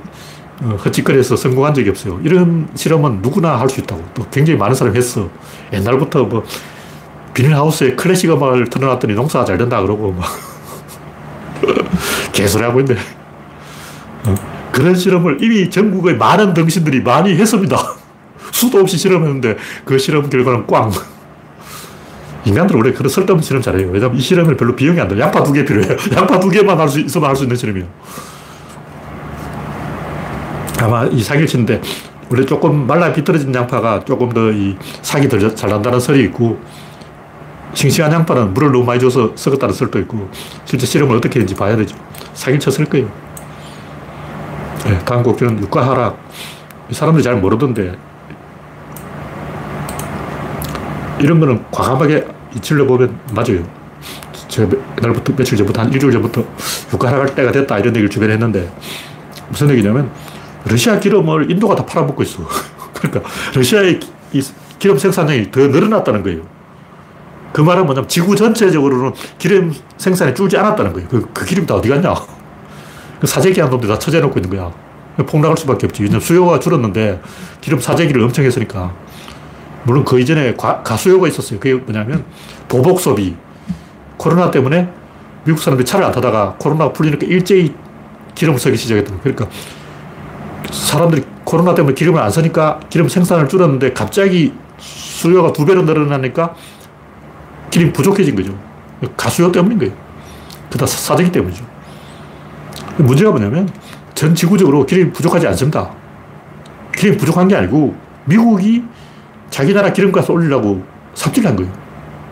헛짓거리에서 성공한 적이 없어요. 이런 실험은 누구나 할 수 있다고. 또 굉장히 많은 사람이 했어. 옛날부터 뭐 비닐하우스에 클래식 음악을 틀어놨더니 농사가 잘 된다 그러고 막 개소리하고 있네. 그런 실험을 이미 전국의 많은 당신들이 많이 했습니다. 수도 없이 실험했는데 그 실험 결과는 꽝. 인간들은 원래 그런 쓸데없는 실험 잘해요. 왜냐하면 이 실험에 별로 비용이 안 들어요. 양파 2개 필요해요. 양파 2개만 할 수 있으면 할 수 있는 실험이에요. 아마 이 사기를 치는데 원래 조금 말라 비틀어진 양파가 조금 더 이 사기 잘 난다는 설이 있고, 싱싱한 양파는 물을 너무 많이 줘서 썩었다는 설도 있고, 실제 실험을 어떻게 했는지 봐야 되죠. 사기를 쳤을 거예요. 네, 다음 곡지는 유가 하락. 사람들이 잘 모르던데 이런 거는 과감하게 이질러보면 맞아요. 제가 옛날부터 며칠 전부터 한 일주일 전부터 유가 하락할 때가 됐다 이런 얘기를 주변에 했는데, 무슨 얘기냐면 러시아 기름을 인도가 다 팔아먹고 있어. 그러니까 러시아의 기름 생산량이 더 늘어났다는 거예요. 그 말은 뭐냐면 지구 전체적으로는 기름 생산이 줄지 않았다는 거예요. 그 기름 다 어디 갔냐. 사재기한 놈들 다 처제해놓고 있는 거야. 폭락할 수밖에 없지. 왜냐면 수요가 줄었는데 기름 사재기를 엄청 했으니까. 물론 그 이전에 가수요가 있었어요. 그게 뭐냐면 보복 소비. 코로나 때문에 미국 사람들이 차를 안 타다가 코로나가 풀리니까 일제히 기름을 쓰기 시작했던 거예요. 그러니까 사람들이 코로나 때문에 기름을 안 사니까 기름 생산을 줄였는데 갑자기 수요가 2배로 늘어나니까 기름이 부족해진 거죠. 가수요 때문인 거예요. 그다 사재기 때문이죠. 문제가 뭐냐면 전 지구적으로 기름이 부족하지 않습니다. 기름이 부족한 게 아니고 미국이 자기 나라 기름값을 올리려고 삽질한 거예요.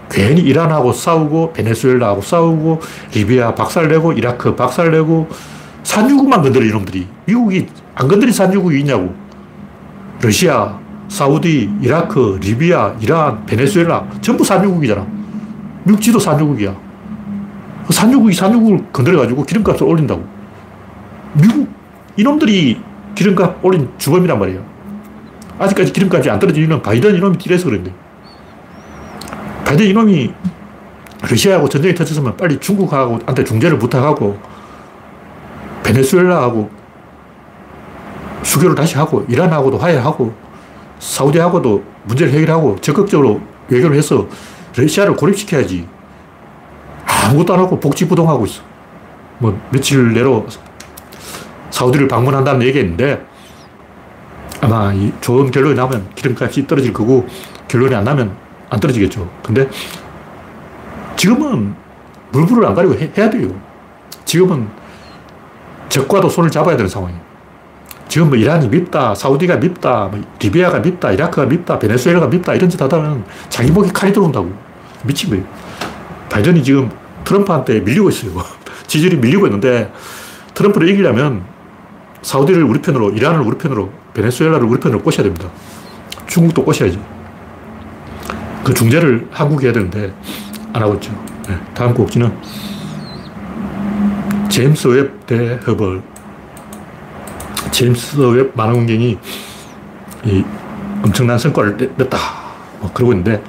괜히 이란하고 싸우고 베네수엘라하고 싸우고 리비아 박살내고 이라크 박살내고 산유국만 건드려 이놈들이. 미국이 안 건드린 산유국이 있냐고. 러시아, 사우디, 이라크, 리비아, 이란, 베네수엘라 전부 산유국이잖아. 미국 지도 산유국이야. 산유국이 산유국을 건드려가지고 기름값을 올린다고. 미국 이놈들이 기름값 올린 주범이란 말이에요. 아직까지 기름값이 안 떨어진 이유는 바이든 이놈이 딜해서 그런데, 바이든 이놈이 러시아하고 전쟁이 터졌으면 빨리 중국하고 한테 중재를 부탁하고 베네수엘라하고 수교를 다시 하고 이란하고도 화해하고 사우디하고도 문제를 해결하고 적극적으로 외교를 해서 러시아를 고립시켜야지. 아무것도 안 하고 복지부동하고 있어. 뭐 며칠 내로 사우디를 방문한다는 얘기했는데 아마 좋은 결론이 나면 기름값이 떨어질 거고 결론이 안 나면 안 떨어지겠죠. 근데 지금은 물불을 안 가리고 해야 돼요. 지금은 적과도 손을 잡아야 되는 상황이에요. 지금 뭐 이란이 밉다, 사우디가 밉다, 뭐 리비아가 밉다, 이라크가 밉다, 베네수엘라가 밉다 이런 짓 하다면 자기 목에 칼이 들어온다고. 미친 거예요. 바이든이 지금 트럼프한테 밀리고 있어요. 지지율이 밀리고 있는데 트럼프를 이기려면 사우디를 우리 편으로, 이란을 우리 편으로, 베네수엘라를 우리 편으로 꼬셔야 됩니다. 중국도 꼬셔야죠. 그 중재를 한국이 해야 되는데 안 하고 있죠. 네, 다음 곡지는 제임스 웹 대 허벌. 제임스 웹 만원경이 엄청난 성과를 냈다. 뭐 그러고 있는데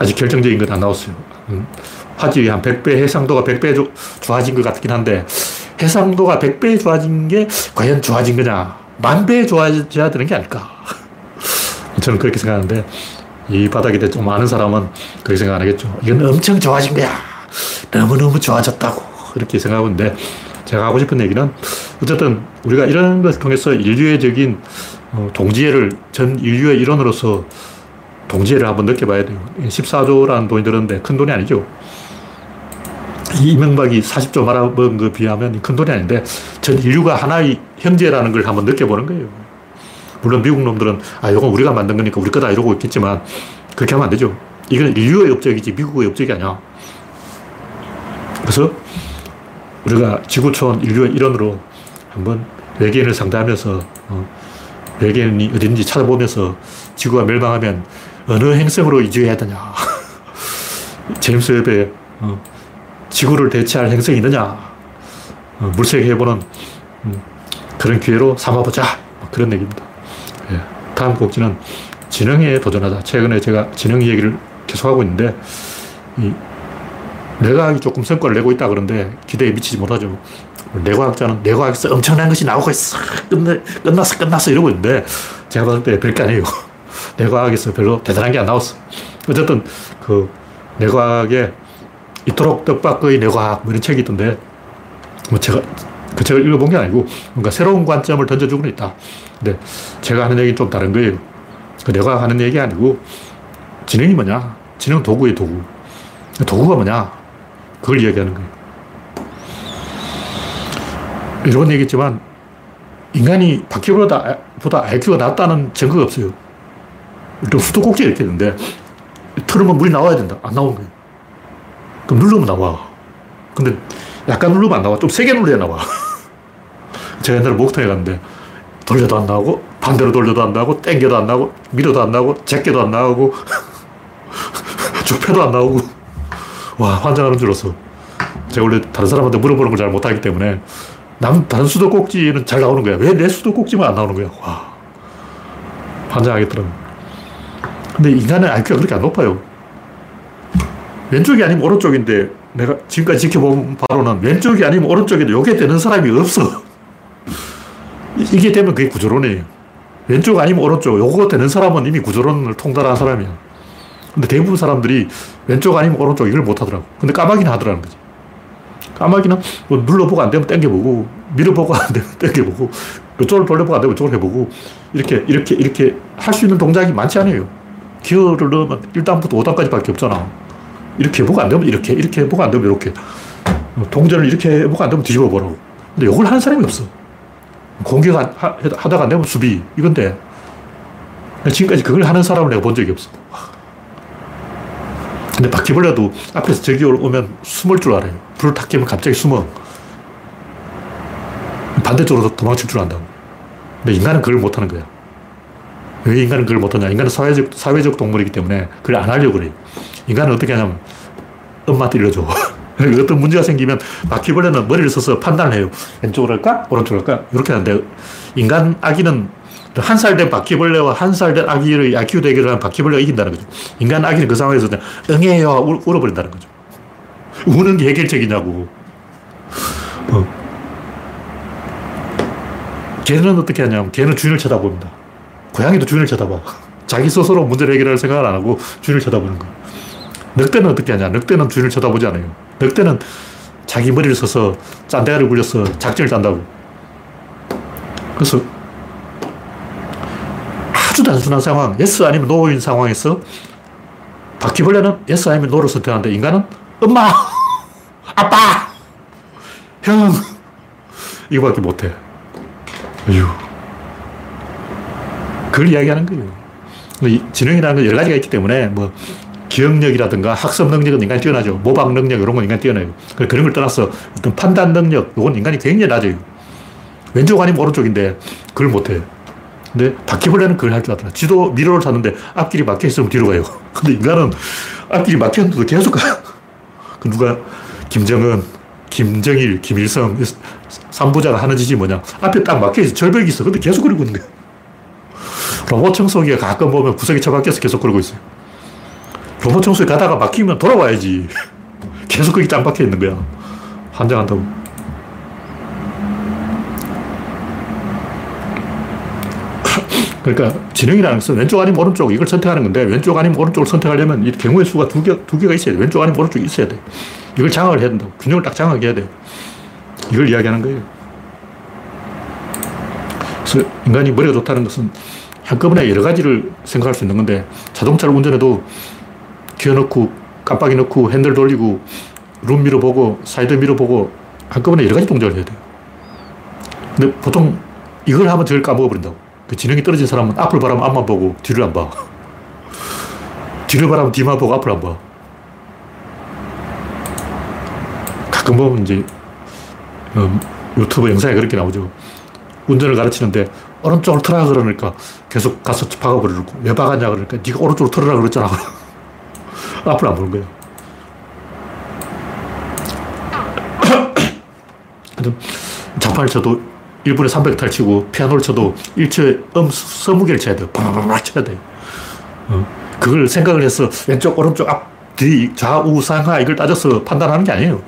아직 결정적인 건 안 나왔어요. 화질이 한 100배, 해상도가 100배 좋아진 것 같긴 한데 해상도가 100배 좋아진 게 과연 좋아진 거냐. 10,000배 좋아져야 되는 게 아닐까. 저는 그렇게 생각하는데 이 바닥에 대해 좀 아는 사람은 그렇게 생각 안 하겠죠. 이건 엄청 좋아진 거야. 너무너무 좋아졌다고. 이렇게 생각하는데 제가 하고 싶은 얘기는 어쨌든 우리가 이런 것을 통해서 인류애적인 동지애를 전 인류의 일원으로서 동지애를 한번 느껴봐야 돼요. 14조라는 돈이 들었는데 큰 돈이 아니죠. 이명박이 40조 말아본 거에 비하면 큰 돈이 아닌데 전 인류가 하나의 형제라는 걸 한번 느껴보는 거예요. 물론 미국 놈들은 아 이건 우리가 만든 거니까 우리 거다 이러고 있겠지만 그렇게 하면 안 되죠. 이건 인류의 업적이지 미국의 업적이 아니야. 그래서 우리가 지구촌 인류의 일원으로 한번 외계인을 상대하면서 외계인이 어딘지 찾아보면서 지구가 멸망하면 어느 행성으로 이주해야 되냐. 제임스 웹에 지구를 대체할 행성이 있느냐. 물색해보는 그런 기회로 삼아보자. 그런 얘기입니다. 예. 다음 곡지는 지능에 도전하자. 최근에 제가 지능 얘기를 계속하고 있는데 이 뇌과학이 조금 성과를 내고 있다 그런데 기대에 미치지 못하죠. 뇌과학자는 뇌과학에서 엄청난 것이 나오고 있어. 끝났어 이러고 있는데 제가 봤을 때 별게 아니에요. 뇌과학에서 별로 대단한 게 안 나왔어. 어쨌든 그 뇌과학에 이토록 뜻밖의 뇌과학 뭐 이런 책이 있던데 뭐 제가 그 책을 읽어본 게 아니고 뭔가 새로운 관점을 던져주고는 있다. 근데 제가 하는 얘기는 좀 다른 거예요. 그 뇌과학 하는 얘기 아니고 지능이 뭐냐. 지능 도구예요. 도구가 뭐냐. 그걸 이야기하는 거예요. 이런 얘기했지만 인간이 바퀴보다 IQ가 낮다는 증거가 없어요. 일단 수도꼭지가 이렇게 있는데 틀으면 물이 나와야 된다. 안 나오는 거예요. 그럼 누르면 나와. 근데 약간 누르면 안 나와. 좀 세게 눌러야 나와. 제가 옛날에 목욕탕에 갔는데 돌려도 안 나오고 반대로 돌려도 안 나오고 땡겨도 안 나오고 밀어도 안 나오고 제껴도 안 나오고 좁혀도 안 나오고. 와, 환장하는 줄 알았어. 제가 원래 다른 사람한테 물어보는 걸 잘 못하기 때문에 다른 수도꼭지는 잘 나오는 거야. 왜 내 수도꼭지만 안 나오는 거야. 와, 환장하겠더라고. 근데 인간의 IQ가 그렇게 안 높아요. 왼쪽이 아니면 오른쪽인데 내가 지금까지 지켜본 바로는 왼쪽이 아니면 오른쪽인데 요게 되는 사람이 없어. 이게 되면 그게 구조론이에요. 왼쪽 아니면 오른쪽 요거 되는 사람은 이미 구조론을 통달한 사람이야. 근데 대부분 사람들이 왼쪽 아니면 오른쪽 이걸 못하더라고. 근데 까마귀는 하더라는 거지. 까마귀는 뭐 눌러보고 안 되면 당겨보고 밀어보고 안 되면 당겨보고 이쪽을 돌려보고 안 되면 이쪽을 해보고 이렇게 할 수 있는 동작이 많지 않아요. 기어를 넣으면 1단부터 5단까지밖에 없잖아. 이렇게 해보고 안 되면 이렇게 해보고 안 되면 이렇게 동전을 이렇게 해보고 안 되면 뒤집어 보라고. 근데 이걸 하는 사람이 없어. 공격하다가 안 되면 수비. 이건데, 지금까지 그걸 하는 사람을 내가 본 적이 없어. 근데 바퀴벌레도 앞에서 저기 오면 숨을 줄 알아요. 불을 탁 끼면 갑자기 숨어. 반대쪽으로 도망칠 줄 안다고. 근데 인간은 그걸 못하는 거야. 왜 인간은 그걸 못하냐. 인간은 사회적 동물이기 때문에 그걸 안 하려고 그래. 인간은 어떻게 하냐면 엄마한테 일러줘. 어떤 문제가 생기면 바퀴벌레는 머리를 써서 판단을 해요. 왼쪽으로 할까? 오른쪽으로 할까? 이렇게 하는데 인간 아기는 한 살 된 바퀴벌레와 한 살 된 아기를 IQ 대결을 하면 바퀴벌레가 이긴다는 거죠. 인간 아기는 그 상황에서 그냥 응해요 울어버린다는 거죠. 우는 게 해결책이냐고. 개는 어떻게 하냐면 개는 주인을 쳐다봅니다. 고양이도 주인을 쳐다봐. 자기 스스로 문제를 해결할 생각을 안 하고 주인을 쳐다보는 거예요. 늑대는 어떻게 하냐. 늑대는 주인을 쳐다보지 않아요. 늑대는 자기 머리를 써서 짠대가를 굴려서 작전을 짠다고. 그래서 아주 단순한 상황, 예스 아니면 노인 상황에서 바퀴벌레는 예스 아니면 노를 선택하는데 인간은 엄마, 아빠, 형 이거밖에 못해. 아유, 그걸 이야기하는 거예요. 지능이라는 건 여러 가지가 있기 때문에 뭐 기억력이라든가 학습 능력은 인간이 뛰어나죠. 모방 능력 이런 건 인간이 뛰어나요. 그런 걸 떠나서 어떤 판단 능력 이건 인간이 굉장히 낮아요. 왼쪽 아니면 오른쪽인데 그걸 못해. 근데 바퀴벌레는 그걸 할 줄 알더라. 지도 미로를 찾는데 앞길이 막혀있으면 뒤로 가요. 근데 인간은 앞길이 막혀있는데도 계속 가. 그 누가 김정은, 김정일, 김일성 3부자가 하는 짓이 뭐냐. 앞에 딱 막혀있어. 절벽이 있어. 근데 계속 그러고 있는 거야. 로봇 청소기가 가끔 보면 구석에 처박혀서 계속 그러고 있어요. 로봇 청소기 가다가 막히면 돌아와야지. 계속 거기 짱 박혀 있는 거야. 환장한다고. 그러니까 지능이라는 것은 왼쪽 아니면 오른쪽 이걸 선택하는 건데 왼쪽 아니면 오른쪽을 선택하려면 이 경우의 수가 두 개가 있어야 돼. 왼쪽 아니면 오른쪽이 있어야 돼. 이걸 장악을 해야 된다고. 균형을 딱 장악해야 돼. 이걸 이야기하는 거예요. 그래서 인간이 머리가 좋다는 것은 한꺼번에 여러 가지를 생각할 수 있는 건데 자동차를 운전해도 기어넣고 깜빡이 넣고 핸들 돌리고 룸 밀어보고 사이드 밀어보고 한꺼번에 여러 가지 동작을 해야 돼요. 근데 보통 이걸 하면 저걸 까먹어버린다고. 그 지능이 떨어진 사람은 앞을 바라면 앞만 보고 뒤를 안 봐. 뒤를 바라면 뒤만 보고 앞을 안 봐. 가끔 보면 이제 유튜브 영상에 그렇게 나오죠. 운전을 가르치는데 오른쪽으로 틀라 그러니까 계속 가서 박아버리고 왜 박았냐 그러니까 네가 오른쪽으로 틀으라 그랬잖아. 앞을 안 보는 거예요. 자판을 쳐도 1분에 300타를 치고 피아노를 쳐도 1초에 20개를 쳐야 돼요. 바바바바 쳐야 돼요. 그걸 생각을 해서 왼쪽, 오른쪽, 앞, 뒤, 좌우, 상하 이걸 따져서 판단하는 게 아니에요.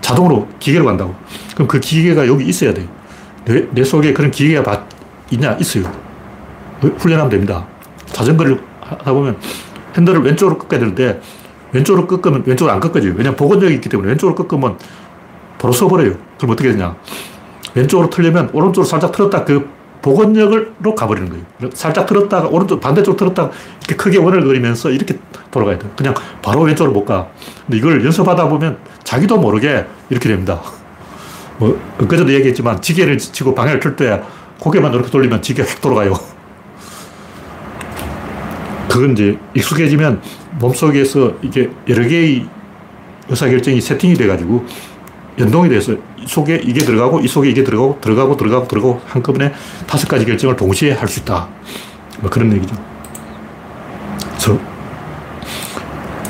자동으로 기계로 간다고. 그럼 그 기계가 여기 있어야 돼요. 내 속에 그런 기계가 있냐? 있어요. 훈련하면 됩니다. 자전거를 하다 보면 핸들을 왼쪽으로 꺾어야 되는데 왼쪽으로 꺾으면 왼쪽으로 안 꺾어져요. 왜냐하면 복원력이 있기 때문에 왼쪽으로 꺾으면 바로 서버려요. 그럼 어떻게 되냐. 왼쪽으로 틀려면 오른쪽으로 살짝 틀었다 그 복원력으로 가버리는 거예요. 살짝 틀었다가 오른쪽 반대쪽으로 틀었다가 이렇게 크게 원을 그리면서 이렇게 돌아가야 돼요. 그냥 바로 왼쪽으로 못 가. 근데 이걸 연습하다 보면 자기도 모르게 이렇게 됩니다. 그저도 얘기했지만 지게를 치고 방향을 틀 때 고개만 이렇게 돌리면 지게가 휙 돌아가요. 그건 이제 익숙해지면 몸속에서 이게 여러 개의 의사결정이 세팅이 돼가지고 연동이 돼서 속에 이게 들어가고 이 속에 이게 들어가고 한꺼번에 5가지 결정을 동시에 할 수 있다. 뭐 그런 얘기죠. 그래서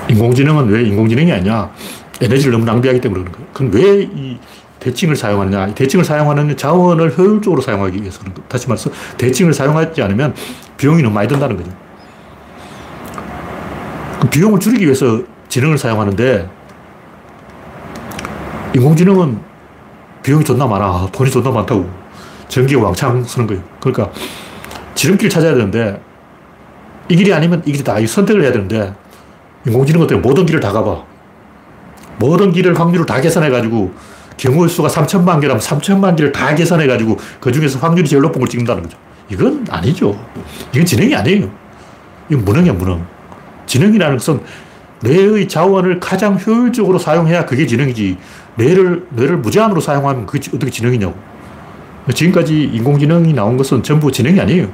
인공지능은 왜 인공지능이 아니냐. 에너지를 너무 낭비하기 때문에 그런 거예요. 그건 왜 이 대칭을 사용하느냐. 대칭을 사용하는 자원을 효율적으로 사용하기 위해서 그런 거. 다시 말해서 대칭을 사용하지 않으면 비용이 너무 많이 든다는 거죠. 비용을 줄이기 위해서 지능을 사용하는데 인공지능은 비용이 존나 많아. 돈이 존나 많다고. 전기 왕창 쓰는 거예요. 그러니까 지름길 찾아야 되는데 이 길이 아니면 이 길이다. 이 선택을 해야 되는데 인공지능은 어때요? 모든 길을 다 가봐. 모든 길을 확률을 다 계산해가지고 경우의 수가 3천만 개라면 3천만 개를 다 계산해가지고 그 중에서 확률이 제일 높은 걸 찍는다는 거죠. 이건 아니죠. 이건 지능이 아니에요. 이건 무능이야, 무능. 지능이라는 것은 뇌의 자원을 가장 효율적으로 사용해야 그게 지능이지 뇌를 무제한으로 사용하면 그게 어떻게 지능이냐고. 지금까지 인공지능이 나온 것은 전부 지능이 아니에요.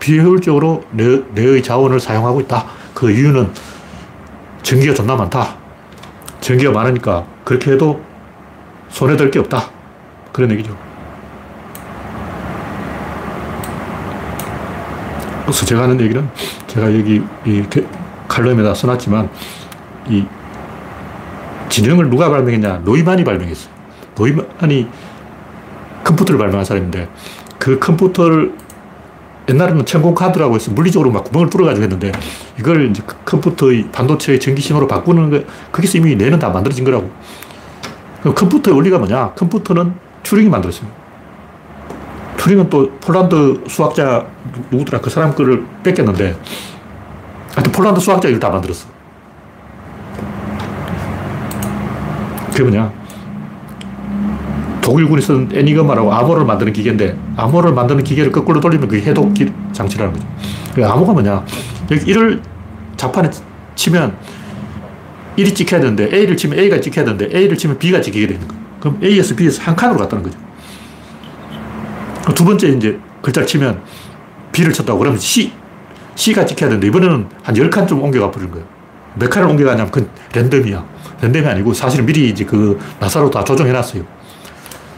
비효율적으로 뇌의 자원을 사용하고 있다. 그 이유는 전기가 존나 많다. 전기가 많으니까 그렇게 해도 손해될 게 없다. 그런 얘기죠. 그래서 제가 하는 얘기는, 제가 여기 이 칼럼에다 써놨지만, 이 지능을 누가 발명했냐? 노이만이 발명했어요. 노이만이 컴퓨터를 발명한 사람인데, 그 컴퓨터를 옛날에는 천공카드라고 해서 물리적으로 막 구멍을 뚫어가지고 했는데, 이걸 이제 컴퓨터의 반도체의 전기신호로 바꾸는 거, 거기서 이미 뇌는 다 만들어진 거라고. 그럼 컴퓨터의 원리가 뭐냐? 컴퓨터는 튜링이 만들었어요. 튜링은 또 폴란드 수학자 누구더라? 그 사람 거를 뺏겼는데, 하여튼 폴란드 수학자 이걸 다 만들었어. 그게 뭐냐? 독일군이 쓴 애니그마라고 암호를 만드는 기계인데, 암호를 만드는 기계를 거꾸로 돌리면 그게 해독 장치라는 거죠. 그 암호가 뭐냐? 여기 1을 자판에 치면 1이 찍혀야 되는데, A를 치면 A가 찍혀야 되는데, A를 치면 B가 찍히게 되는 거예요. 그럼 A에서 B에서 한 칸으로 갔다는 거죠. 두 번째 이제 글자를 치면 B를 쳤다고 그러면 C가 찍혀야 되는데, 이번에는 한 10칸 좀 옮겨가 버린 거예요. 몇 칸을 옮겨가냐면 그건 랜덤이야. 랜덤이 아니고 사실은 미리 이제 그 나사로 다 조정해놨어요.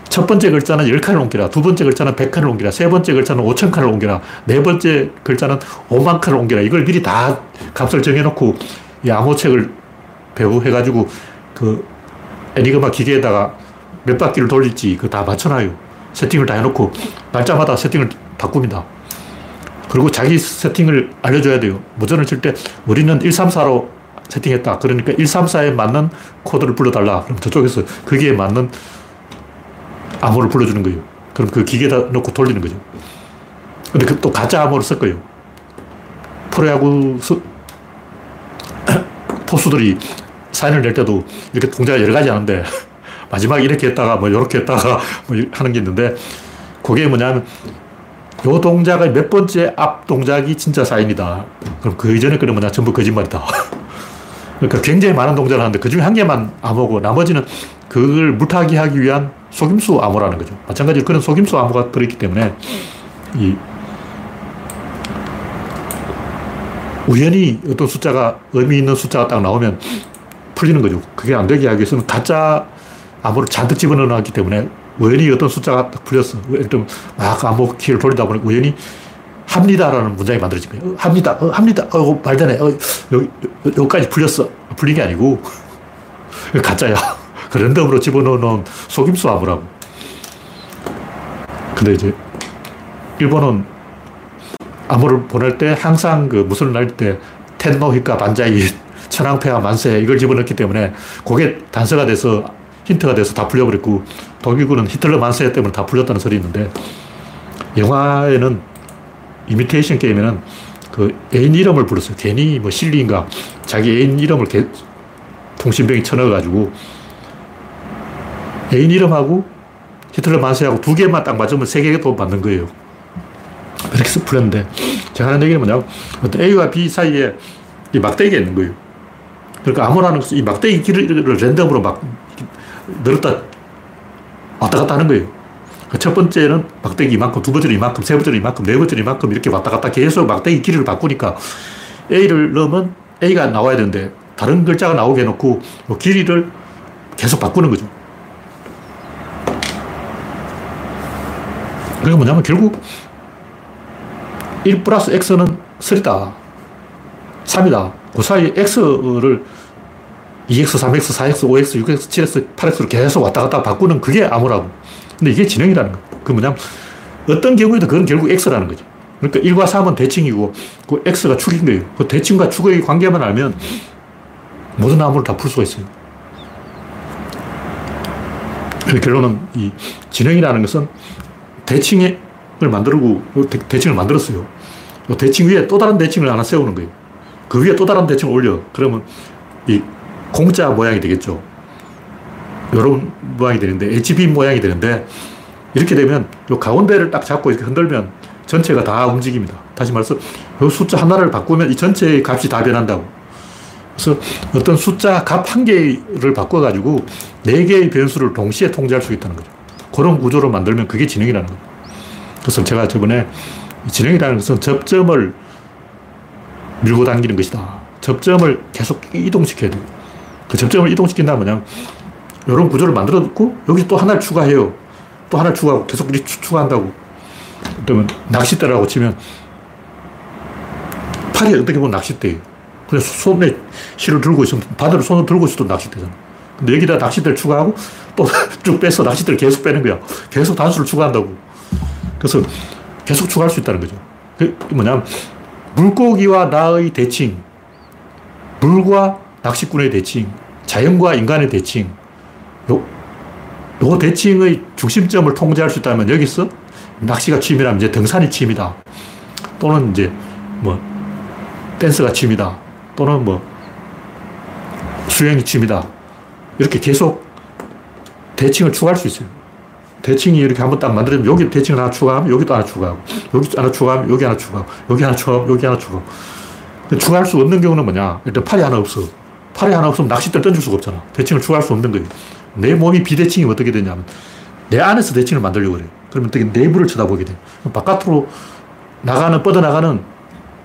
첫 번째 글자는 10칸을 옮기라. 두 번째 글자는 100칸을 옮기라. 세 번째 글자는 5,000칸을 옮기라. 네 번째 글자는 5만 칸을 옮기라. 이걸 미리 다 값을 정해놓고 이 암호책을 배부해가지고 그 애니그마 기계에다가 몇 바퀴를 돌릴지 그거 다 맞춰놔요. 세팅을 다 해놓고 날짜마다 세팅을 바꿉니다. 그리고 자기 세팅을 알려줘야 돼요. 무전을 칠 때 우리는 134로 세팅했다. 그러니까 134에 맞는 코드를 불러달라. 그럼 저쪽에서 거기에 맞는 암호를 불러주는 거예요. 그럼 그 기계에다 넣고 돌리는 거죠. 근데 그 또 가짜 암호를 섞어요. 프로야구 포수들이 사인을 낼 때도 이렇게 동작이 여러 가지 하는데, 마지막에 이렇게 했다가 뭐 이렇게 했다가 뭐 하는 게 있는데, 그게 뭐냐면 요 동작의 몇 번째 앞 동작이 진짜 사인이다. 그럼 그 이전에 그런 뭐냐? 전부 거짓말이다. 그러니까 굉장히 많은 동작을 하는데 그 중에 한 개만 암호고 나머지는 그걸 물타기하기 위한 속임수 암호라는 거죠. 마찬가지로 그런 속임수 암호가 들어있기 때문에 이 우연히 어떤 숫자가, 의미 있는 숫자가 딱 나오면 풀리는 거죠. 그게 안 되게 하기 위해서는 가짜 암호를 잔뜩 집어넣어놨기 때문에 우연히 어떤 숫자가 딱 풀렸어. 막 암호 키를 돌리다 보니 우연히 합니다라는 문장이 만들어진 거예요. 합니다. 말되네. 여기까지 풀렸어. 풀린 게 아니고 가짜야. 랜덤으로 집어넣어놓은 속임수 암호라고. 근데 이제 일본은 암호를 보낼 때 항상 그 무술을 날릴 때 텐노히카 반자이 천황폐하 만세 이걸 집어넣기 때문에 그게 단서가 돼서 힌트가 돼서 다 풀려버렸고, 독일군은 히틀러 만세 때문에 다 풀렸다는 설이 있는데, 영화에는 이미테이션 게임에는 그 애인 이름을 불렀어요. 괜히 뭐 실리인가 자기 애인 이름을 통신병이 쳐넣어가지고 애인 이름하고 히틀러 만세하고 두 개만 딱 맞으면 세 개가 또 맞는 거예요. 이렇게 해서 풀렸는데, 제가 하는 얘기는 뭐냐면 어떤 A와 B 사이에 이 막대기가 있는 거예요. 그러니까 암호라는 것은 이 막대기 길을 랜덤으로 막 늘었다 왔다 갔다 하는 거예요. 첫 번째는 막대기 이만큼, 두 번째는 이만큼, 세 번째는 이만큼, 네 번째는 이만큼 이렇게 왔다 갔다 계속 막대기 길이를 바꾸니까 A를 넣으면 A가 나와야 되는데 다른 글자가 나오게 해놓고 길이를 계속 바꾸는 거죠. 그게 뭐냐면 결국 1 플러스 X는 3이다. 3이다. 그 사이에 X를 2X, 3X, 4X, 5X, 6X, 7X, 8X로 계속 왔다 갔다 바꾸는 그게 암호라고. 근데 이게 지능이라는 거야. 그 뭐냐면 어떤 경우에도 그건 결국 X라는 거죠. 그러니까 1과 3은 대칭이고 그 X가 축인 거예요. 그 대칭과 축의 관계만 알면 모든 암호를 다 풀 수가 있어요. 그 결론은 이 지능이라는 것은 대칭을 만들고 대칭을 만들었어요. 대칭 위에 또 다른 대칭을 하나 세우는 거예요. 그 위에 또 다른 대칭을 올려. 그러면 이 공짜 모양이 되겠죠. 이런 모양이 되는데, HB 모양이 되는데, 이렇게 되면 이 가운데를 딱 잡고 이렇게 흔들면 전체가 다 움직입니다. 다시 말해서 이 숫자 하나를 바꾸면 이 전체의 값이 다 변한다고. 그래서 어떤 숫자 값 한 개를 바꿔가지고 네 개의 변수를 동시에 통제할 수 있다는 거죠. 그런 구조로 만들면 그게 지능이라는 거예요. 그래서 제가 저번에 지능이라는 것은 접점을 밀고 당기는 것이다. 접점을 계속 이동시켜야 돼요. 그 접점을 이동시킨다면 그냥 이런 구조를 만들어놓고 여기서 또 하나를 추가해요. 또 하나를 추가하고 계속 이렇게 추가한다고. 그러면 낚싯대라고 치면 팔이 어떻게 보면 낚싯대예요. 그래서 손에 실을 들고 있으면 바늘을 손으로 들고 있어도 낚싯대잖아. 근데 여기다 낚싯대를 추가하고 또 쭉 빼서 낚싯대를 계속 빼는 거야. 계속 단수를 추가한다고. 그래서 계속 추가할 수 있다는 거죠. 그게 뭐냐면 물고기와 나의 대칭, 물과 낚시꾼의 대칭, 자연과 인간의 대칭, 요 대칭의 중심점을 통제할 수 있다면 여기서 낚시가 취미라면 이제 등산이 취미다. 또는 이제 뭐 댄스가 취미다. 또는 뭐 수영이 취미다. 이렇게 계속 대칭을 추가할 수 있어요. 대칭이 이렇게 한번 딱 만들어지면 여기 대칭을 하나 추가하면 여기도 하나 추가하고, 여기 하나 추가하면 여기 하나 추가하고, 여기 하나 추가하고, 여기 하나 추가하고. 추가할 수 없는 경우는 뭐냐? 일단 팔이 하나 없어. 팔이 하나 없으면 낚싯대를 던질 수가 없잖아. 대칭을 추가할 수 없는 거예요. 내 몸이 비대칭이 어떻게 되냐면 내 안에서 대칭을 만들려고 그래요. 그러면 되게 내부를 쳐다보게 돼요. 바깥으로 나가는, 뻗어나가는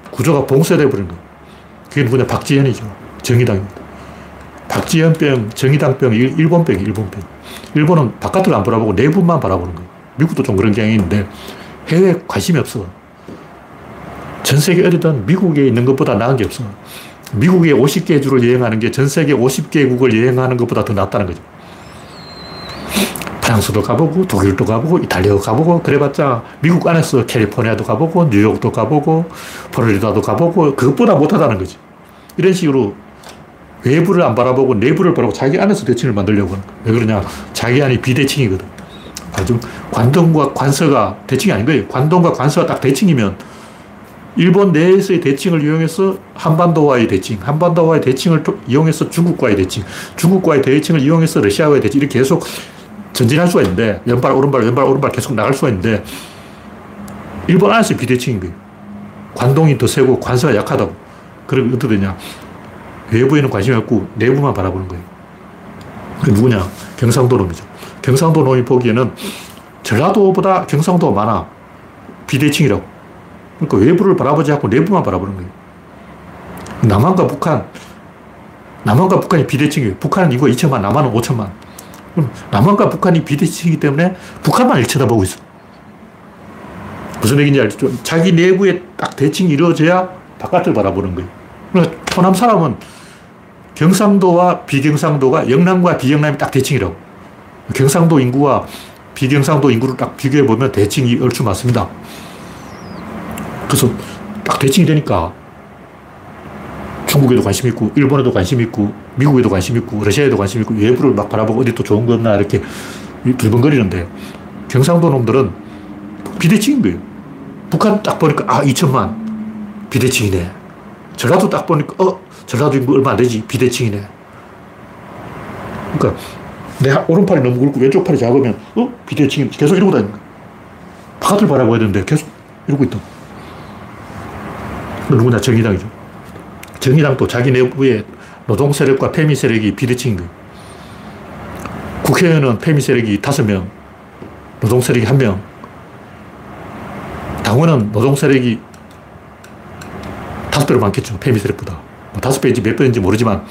구조가 봉쇄되어 버린 거예요. 그게 누구냐? 박지현이죠. 정의당입니다. 박지현병, 정의당병, 일본병이에요. 일본병. 일본은 바깥을 안 바라보고 내부만 바라보는 거예요. 미국도 좀 그런 경향이 있는데 해외에 관심이 없어. 전 세계 어디든 미국에 있는 것보다 나은 게 없어. 미국의 50개 주를 여행하는 게 전 세계 50개국을 여행하는 것보다 더 낫다는 거죠. 프랑스도 가보고 독일도 가보고 이탈리아도 가보고 그래봤자 미국 안에서 캘리포니아도 가보고 뉴욕도 가보고 플로리다도 가보고 그것보다 못하다는 거지. 이런 식으로 외부를 안 바라보고 내부를 바라보고 자기 안에서 대칭을 만들려고 하는 거예요. 왜 그러냐? 자기 안이 비대칭이거든. 아주 관동과 관서가 대칭이 아닌 거예요. 관동과 관서가 딱 대칭이면 일본 내에서의 대칭을 이용해서 한반도와의 대칭, 한반도와의 대칭을 이용해서 중국과의 대칭, 중국과의 대칭을 이용해서 러시아와의 대칭, 이렇게 계속 전진할 수가 있는데, 왼발, 오른발, 왼발, 오른발 계속 나갈 수가 있는데, 일본 안에서 비대칭인 거예요. 관동이 더 세고 관서가 약하다고. 그럼 어떻게 되냐? 외부에는 관심이 없고 내부만 바라보는 거예요. 그게 누구냐? 경상도 놈이죠. 경상도 놈이 보기에는 전라도보다 경상도가 많아. 비대칭이라고. 그러니까 외부를 바라보지 않고 내부만 바라보는 거예요. 남한과 북한, 남한과 북한이 비대칭이에요. 북한은 인구가 2천만, 남한은 5천만. 그럼 남한과 북한이 비대칭이기 때문에 북한만을 쳐다보고 있어. 무슨 얘기인지 알죠? 자기 내부에 딱 대칭이 이루어져야 바깥을 바라보는 거예요. 그러니까 호남 사람은 경상도와 비경상도가 영남과 비영남이 딱 대칭이라고. 경상도 인구와 비경상도 인구를 딱 비교해보면 대칭이 얼추 맞습니다. 그래서 딱 대칭이 되니까 중국에도 관심 있고 일본에도 관심 있고 미국에도 관심 있고 러시아에도 관심 있고 외부를 막 바라보고 어디 또 좋은 거 없나 이렇게 들벙거리는데 경상도 놈들은 비대칭인 거예요. 북한 딱 보니까 아 2천만 비대칭이네. 전라도 딱 보니까 전라도 인구 얼마 안 되지 비대칭이네. 그러니까 내 오른팔이 너무 굵고 왼쪽 팔이 작으면 비대칭이 계속 이러고 다니는 거야. 바깥을 바라봐야 되는데 계속 이러고 있다. 누구나 정의당이죠. 정의당도 자기 내부에 노동 세력과 페미 세력이 비대칭인 거예요. 국회의원은 페미 세력이 5명, 노동 세력이 1명, 당원은 노동 세력이 5배로 많겠죠. 페미 세력보다. 뭐 5배인지 몇 배인지 모르지만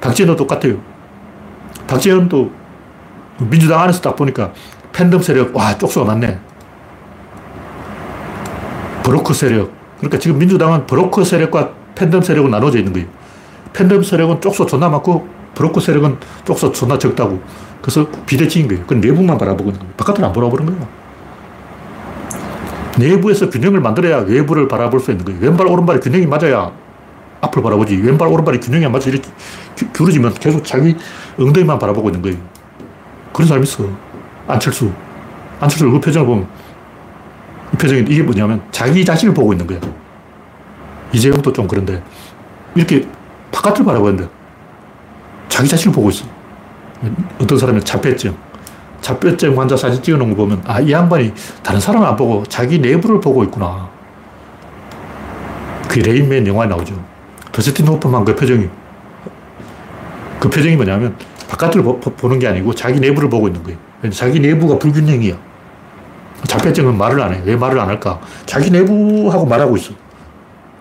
박지원도 똑같아요. 박지원도 민주당 안에서 딱 보니까 팬덤 세력, 와 쪽수가 많네. 브로커 세력, 그러니까 지금 민주당은 브로커 세력과 팬덤 세력은 나눠져 있는 거예요. 팬덤 세력은 쪽수 존나 많고 브로커 세력은 쪽수 존나 적다고. 그래서 비대칭인 거예요. 그건 내부만 바라보고 있는 거예요. 바깥을 안 바라보는 거예요. 내부에서 균형을 만들어야 외부를 바라볼 수 있는 거예요. 왼발, 오른발이 균형이 맞아야 앞을 바라보지. 왼발, 오른발이 균형이 안 맞아서 이렇게 기울어지면 계속 자기 엉덩이만 바라보고 있는 거예요. 그런 사람이 있어. 안철수. 안철수 얼굴 표정을 보면 표정이 이게 뭐냐면 자기 자신을 보고 있는 거야. 이재용도 좀 그런데 이렇게 바깥을 바라보는데 자기 자신을 보고 있어. 어떤 사람은 자폐증 환자 사진 찍어놓은 거 보면 아, 이 양반이 다른 사람을 안 보고 자기 내부를 보고 있구나. 그게 레인맨 영화에 나오죠. 더스틴 호프만 그 표정이 그 표정이 뭐냐면 바깥을 보는 게 아니고 자기 내부를 보고 있는 거예요. 자기 내부가 불균형이야. 자폐증은 말을 안 해. 왜 말을 안 할까? 자기 내부하고 말하고 있어.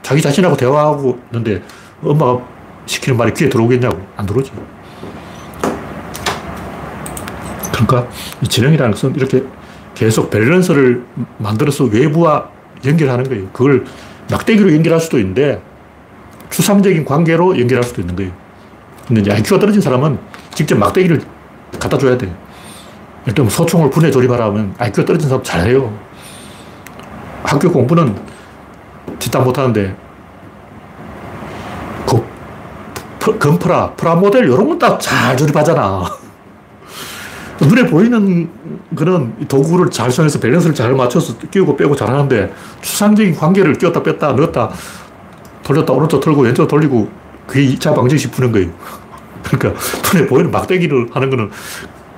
자기 자신하고 대화하고 있는데 엄마가 시키는 말이 귀에 들어오겠냐고. 안 들어오지. 그러니까 이 지능이라는 것은 이렇게 계속 밸런스를 만들어서 외부와 연결하는 거예요. 그걸 막대기로 연결할 수도 있는데 추상적인 관계로 연결할 수도 있는 거예요. 근데 이제 IQ가 떨어진 사람은 직접 막대기를 갖다 줘야 돼요. 예를 들면 소총을 분해 조립하라면 IQ가 떨어진 사람 잘해요. 학교 공부는 뒷담 못하는데 건프라, 프라모델 이런 건 다 잘 조립하잖아. 눈에 보이는 그런 도구를 잘 써서 밸런스를 잘 맞춰서 끼우고 빼고 잘하는데 추상적인 관계를 끼웠다 뺐다 넣었다 돌렸다 오른쪽 틀고 왼쪽 돌리고 그게 2차 방정식 푸는 거예요. 그러니까 눈에 보이는 막대기를 하는 거는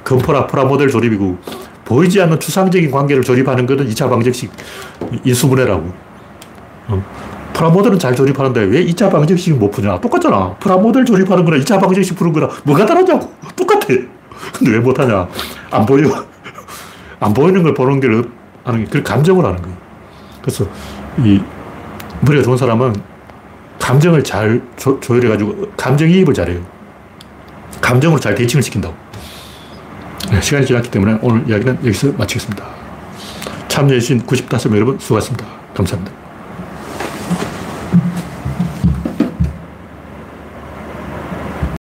건프라, 프라모델 조립이고 보이지 않는 추상적인 관계를 조립하는 거는 2차 방정식 인수분해라고. 프라모델은 잘 조립하는데 왜 2차 방정식을 못 푸냐? 똑같잖아. 프라모델 조립하는 거랑 2차 방정식 푸는 거랑 뭐가 다르냐고. 똑같아. 근데 왜 못하냐? 안 보여. 안 보이는 걸 보는 걸 하는 게, 그걸 감정을 하는 거예요. 그래서 이 머리가 좋은 사람은 감정을 잘 조율해가지고 감정이입을 잘해요. 감정으로 잘 대칭을 시킨다고. 네, 시간이 지났기 때문에 오늘 이야기는 여기서 마치겠습니다. 참여해주신 95명 여러분 수고하셨습니다. 감사합니다.